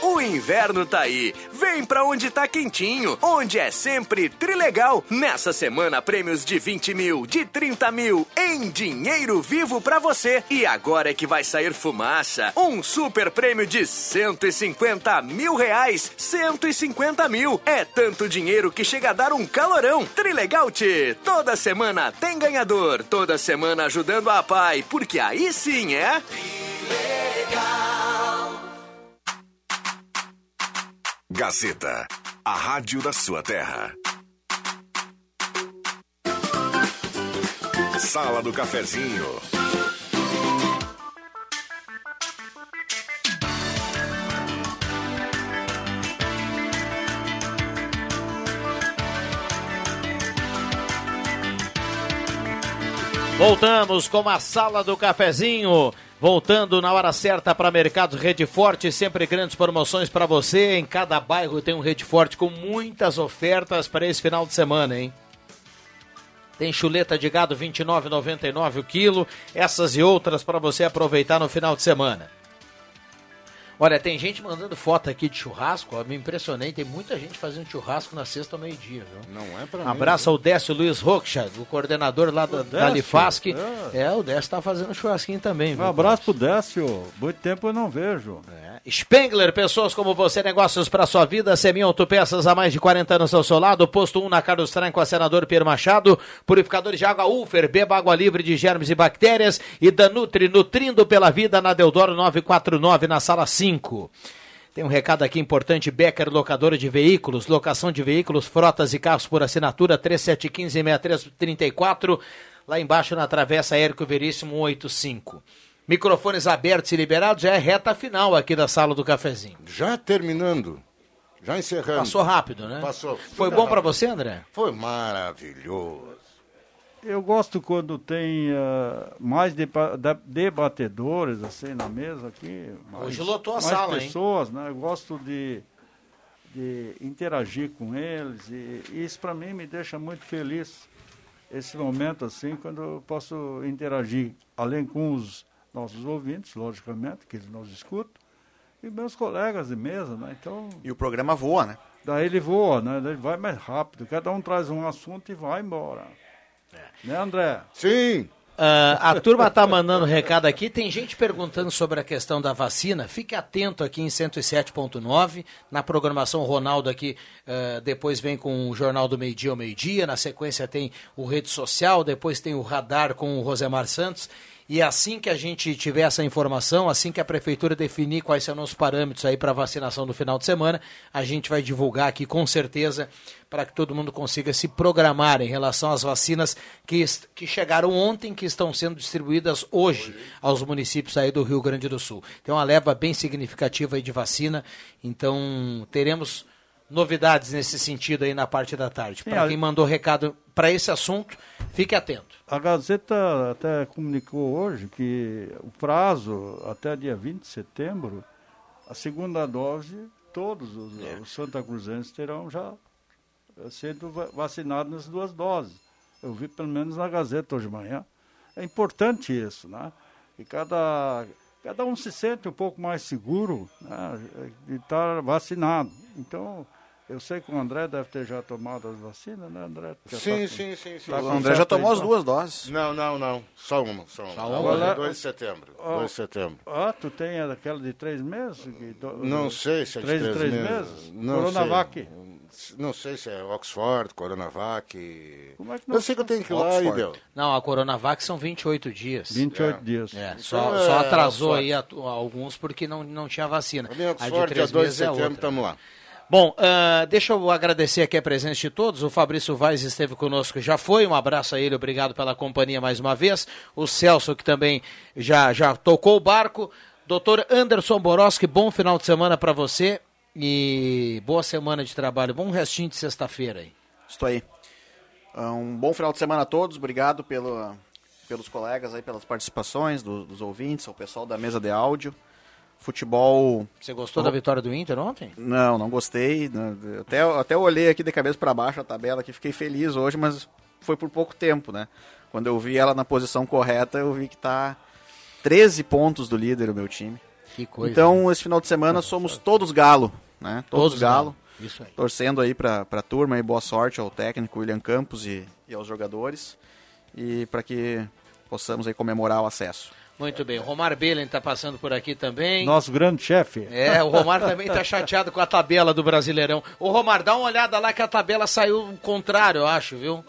O inverno tá aí, vem pra onde tá quentinho, onde é sempre Trilegal. Nessa semana, prêmios de vinte mil, de trinta mil, em dinheiro vivo pra você. E agora é que vai sair fumaça, um super prêmio de cento e cinquenta mil reais, cento e cinquenta mil, é tanto dinheiro que chega a dar um calorão. Trilegal T, toda semana tem ganhador, toda semana ajudando a pai, porque aí sim é Trilegal. Gazeta, a rádio da sua terra. Sala do Cafezinho. Voltamos com a Sala do Cafezinho. Voltando na hora certa para Mercados Rede Forte, sempre grandes promoções para você. Em cada bairro tem um Rede Forte com muitas ofertas para esse final de semana, hein? Tem chuleta de gado vinte e nove reais e noventa e nove centavos o quilo, essas e outras para você aproveitar no final de semana. Olha, tem gente mandando foto aqui de churrasco, ó, me impressionei, tem muita gente fazendo churrasco na sexta ao meio-dia, viu? Não é pra mim. Abraço ao Décio Luiz Rocha, o coordenador lá da, da Alifasc. É. é, o Décio tá fazendo churrasquinho também, viu? Um abraço pro Décio, muito tempo eu não vejo. É. Spengler, pessoas como você, negócios pra sua vida, Seminha Autopeças há mais de quarenta anos ao seu lado, posto um na Carlos Tranco com a Senador Piero Machado, purificadores de água Ufer, beba água livre de germes e bactérias, e Danutri, nutrindo pela vida na Deodoro novecentos e quarenta e nove, na sala cinco. Tem um recado aqui importante, Becker, locadora de veículos, locação de veículos, frotas e carros por assinatura, três sete um cinco, seis três três quatro, lá embaixo na Travessa Érico Veríssimo cento e oitenta e cinco. Microfones abertos e liberados, já é reta final aqui da sala do cafezinho. Já terminando, já encerrando. Passou rápido, né? Passou. Foi bom pra você, André? Foi maravilhoso. Eu gosto quando tem uh, mais deba- debatedores assim na mesa aqui. Mais, hoje lotou a mais sala, pessoas, hein? Né? Eu gosto de, de interagir com eles e, e isso para mim me deixa muito feliz, esse momento assim, quando eu posso interagir, além com os nossos ouvintes, logicamente, que eles nos escutam, e meus colegas de mesa, né? Então, e o programa voa, né? Daí ele voa, né? Ele vai mais rápido, cada um traz um assunto e vai embora. Né, André? Sim! Uh, a turma está mandando recado aqui, tem gente perguntando sobre a questão da vacina, fique atento aqui em cento e sete ponto nove, na programação Ronaldo aqui, uh, depois vem com o Jornal do Meio Dia ao Meio Dia, na sequência tem o Rede Social, depois tem o Radar com o Rosemar Santos, e assim que a gente tiver essa informação, assim que a Prefeitura definir quais serão os parâmetros aí para vacinação no final de semana, a gente vai divulgar aqui com certeza, para que todo mundo consiga se programar em relação às vacinas que, que chegaram ontem, que estão sendo distribuídas hoje aos municípios aí do Rio Grande do Sul. Tem uma leva bem significativa aí de vacina, então teremos novidades nesse sentido aí na parte da tarde. Para quem mandou recado para esse assunto, fique atento. A Gazeta até comunicou hoje que o prazo até dia vinte de setembro, a segunda dose, todos os, é. os santacruzenses terão já sendo vacinado nas duas doses. Eu vi pelo menos na Gazeta hoje de manhã. É importante isso, né? E cada, cada um se sente um pouco mais seguro, né, de estar vacinado. Então, eu sei que o André deve ter já tomado as vacinas, né, André? Sim, tá, sim, sim, sim. Tá, o André já tomou as duas doses. Não, não, não. Só uma. Só uma. Só uma. Agora, dois de setembro. Ah, dois de setembro. Ah, tu tem aquela de três meses? Que do, não sei se é de três, três, três meses. meses? Não Coronavac. Sei. Não sei se é Oxford, Coronavac. Como é que não eu sei que eu tenho que ir lá e deu. Não, a Coronavac são vinte e oito dias. vinte e oito é. dias. É, então só, é, só atrasou Oxford. aí a, a alguns porque não, não tinha vacina. A minha Oxford, a de três meses é outra. dois de setembro, estamos lá. Bom, uh, deixa eu agradecer aqui a presença de todos. O Fabrício Vaz esteve conosco, já foi. Um abraço a ele, obrigado pela companhia mais uma vez. O Celso, que também já, já tocou o barco. Doutor Anderson Borowski, bom final de semana para você. E boa semana de trabalho, bom restinho de sexta-feira aí. Estou aí. Um bom final de semana a todos, obrigado pelo, pelos colegas aí, pelas participações do, dos ouvintes, ao pessoal da mesa de áudio. Futebol... Você gostou não... da vitória do Inter ontem? Não, não gostei. Até, até olhei aqui de cabeça para baixo a tabela aqui, fiquei feliz hoje, mas foi por pouco tempo, né? Quando eu vi ela na posição correta, eu vi que tá treze pontos do líder o meu time. Que coisa, então, né? Esse final de semana somos todos galo, né? Todos, todos galo. Né? Isso aí. Torcendo aí pra, pra turma e boa sorte ao técnico William Campos e, e aos jogadores. E para que possamos aí comemorar o acesso. Muito bem, o Romar Belen está passando por aqui também. Nosso grande chefe. É, o Romar também está chateado com a tabela do Brasileirão. Ô Romar, dá uma olhada lá que a tabela saiu contrário, eu acho, viu?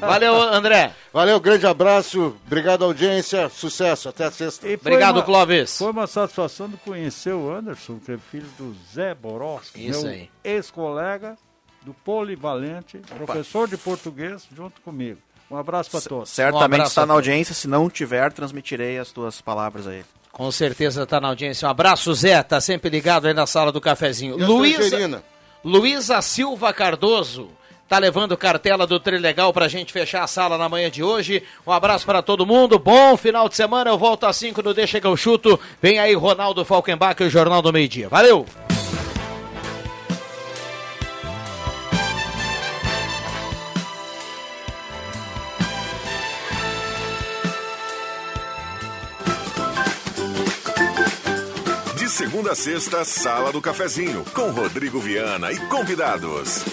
Valeu, André. Valeu, grande abraço. Obrigado, audiência. Sucesso. Até a sexta. Obrigado, uma, Clóvis. Foi uma satisfação de conhecer o Anderson, que é filho do Zé Borowski, Isso meu aí. ex-colega do Polivalente, Opa. professor de português, junto comigo. Um abraço para C- todos. Certamente um está na audiência. Se não tiver, transmitirei as tuas palavras a ele. Com certeza está na audiência. Um abraço, Zé. Está sempre ligado aí na sala do cafezinho. Luísa, Luísa Silva Cardoso. tá levando cartela do Trilegal pra gente fechar a sala na manhã de hoje. Um abraço para todo mundo, bom final de semana, eu volto às cinco no Deixa Que Eu Chuto. Vem aí Ronaldo Falkenbach e o Jornal do Meio Dia. Valeu! Segunda a sexta, Sala do Cafezinho, com Rodrigo Viana e convidados.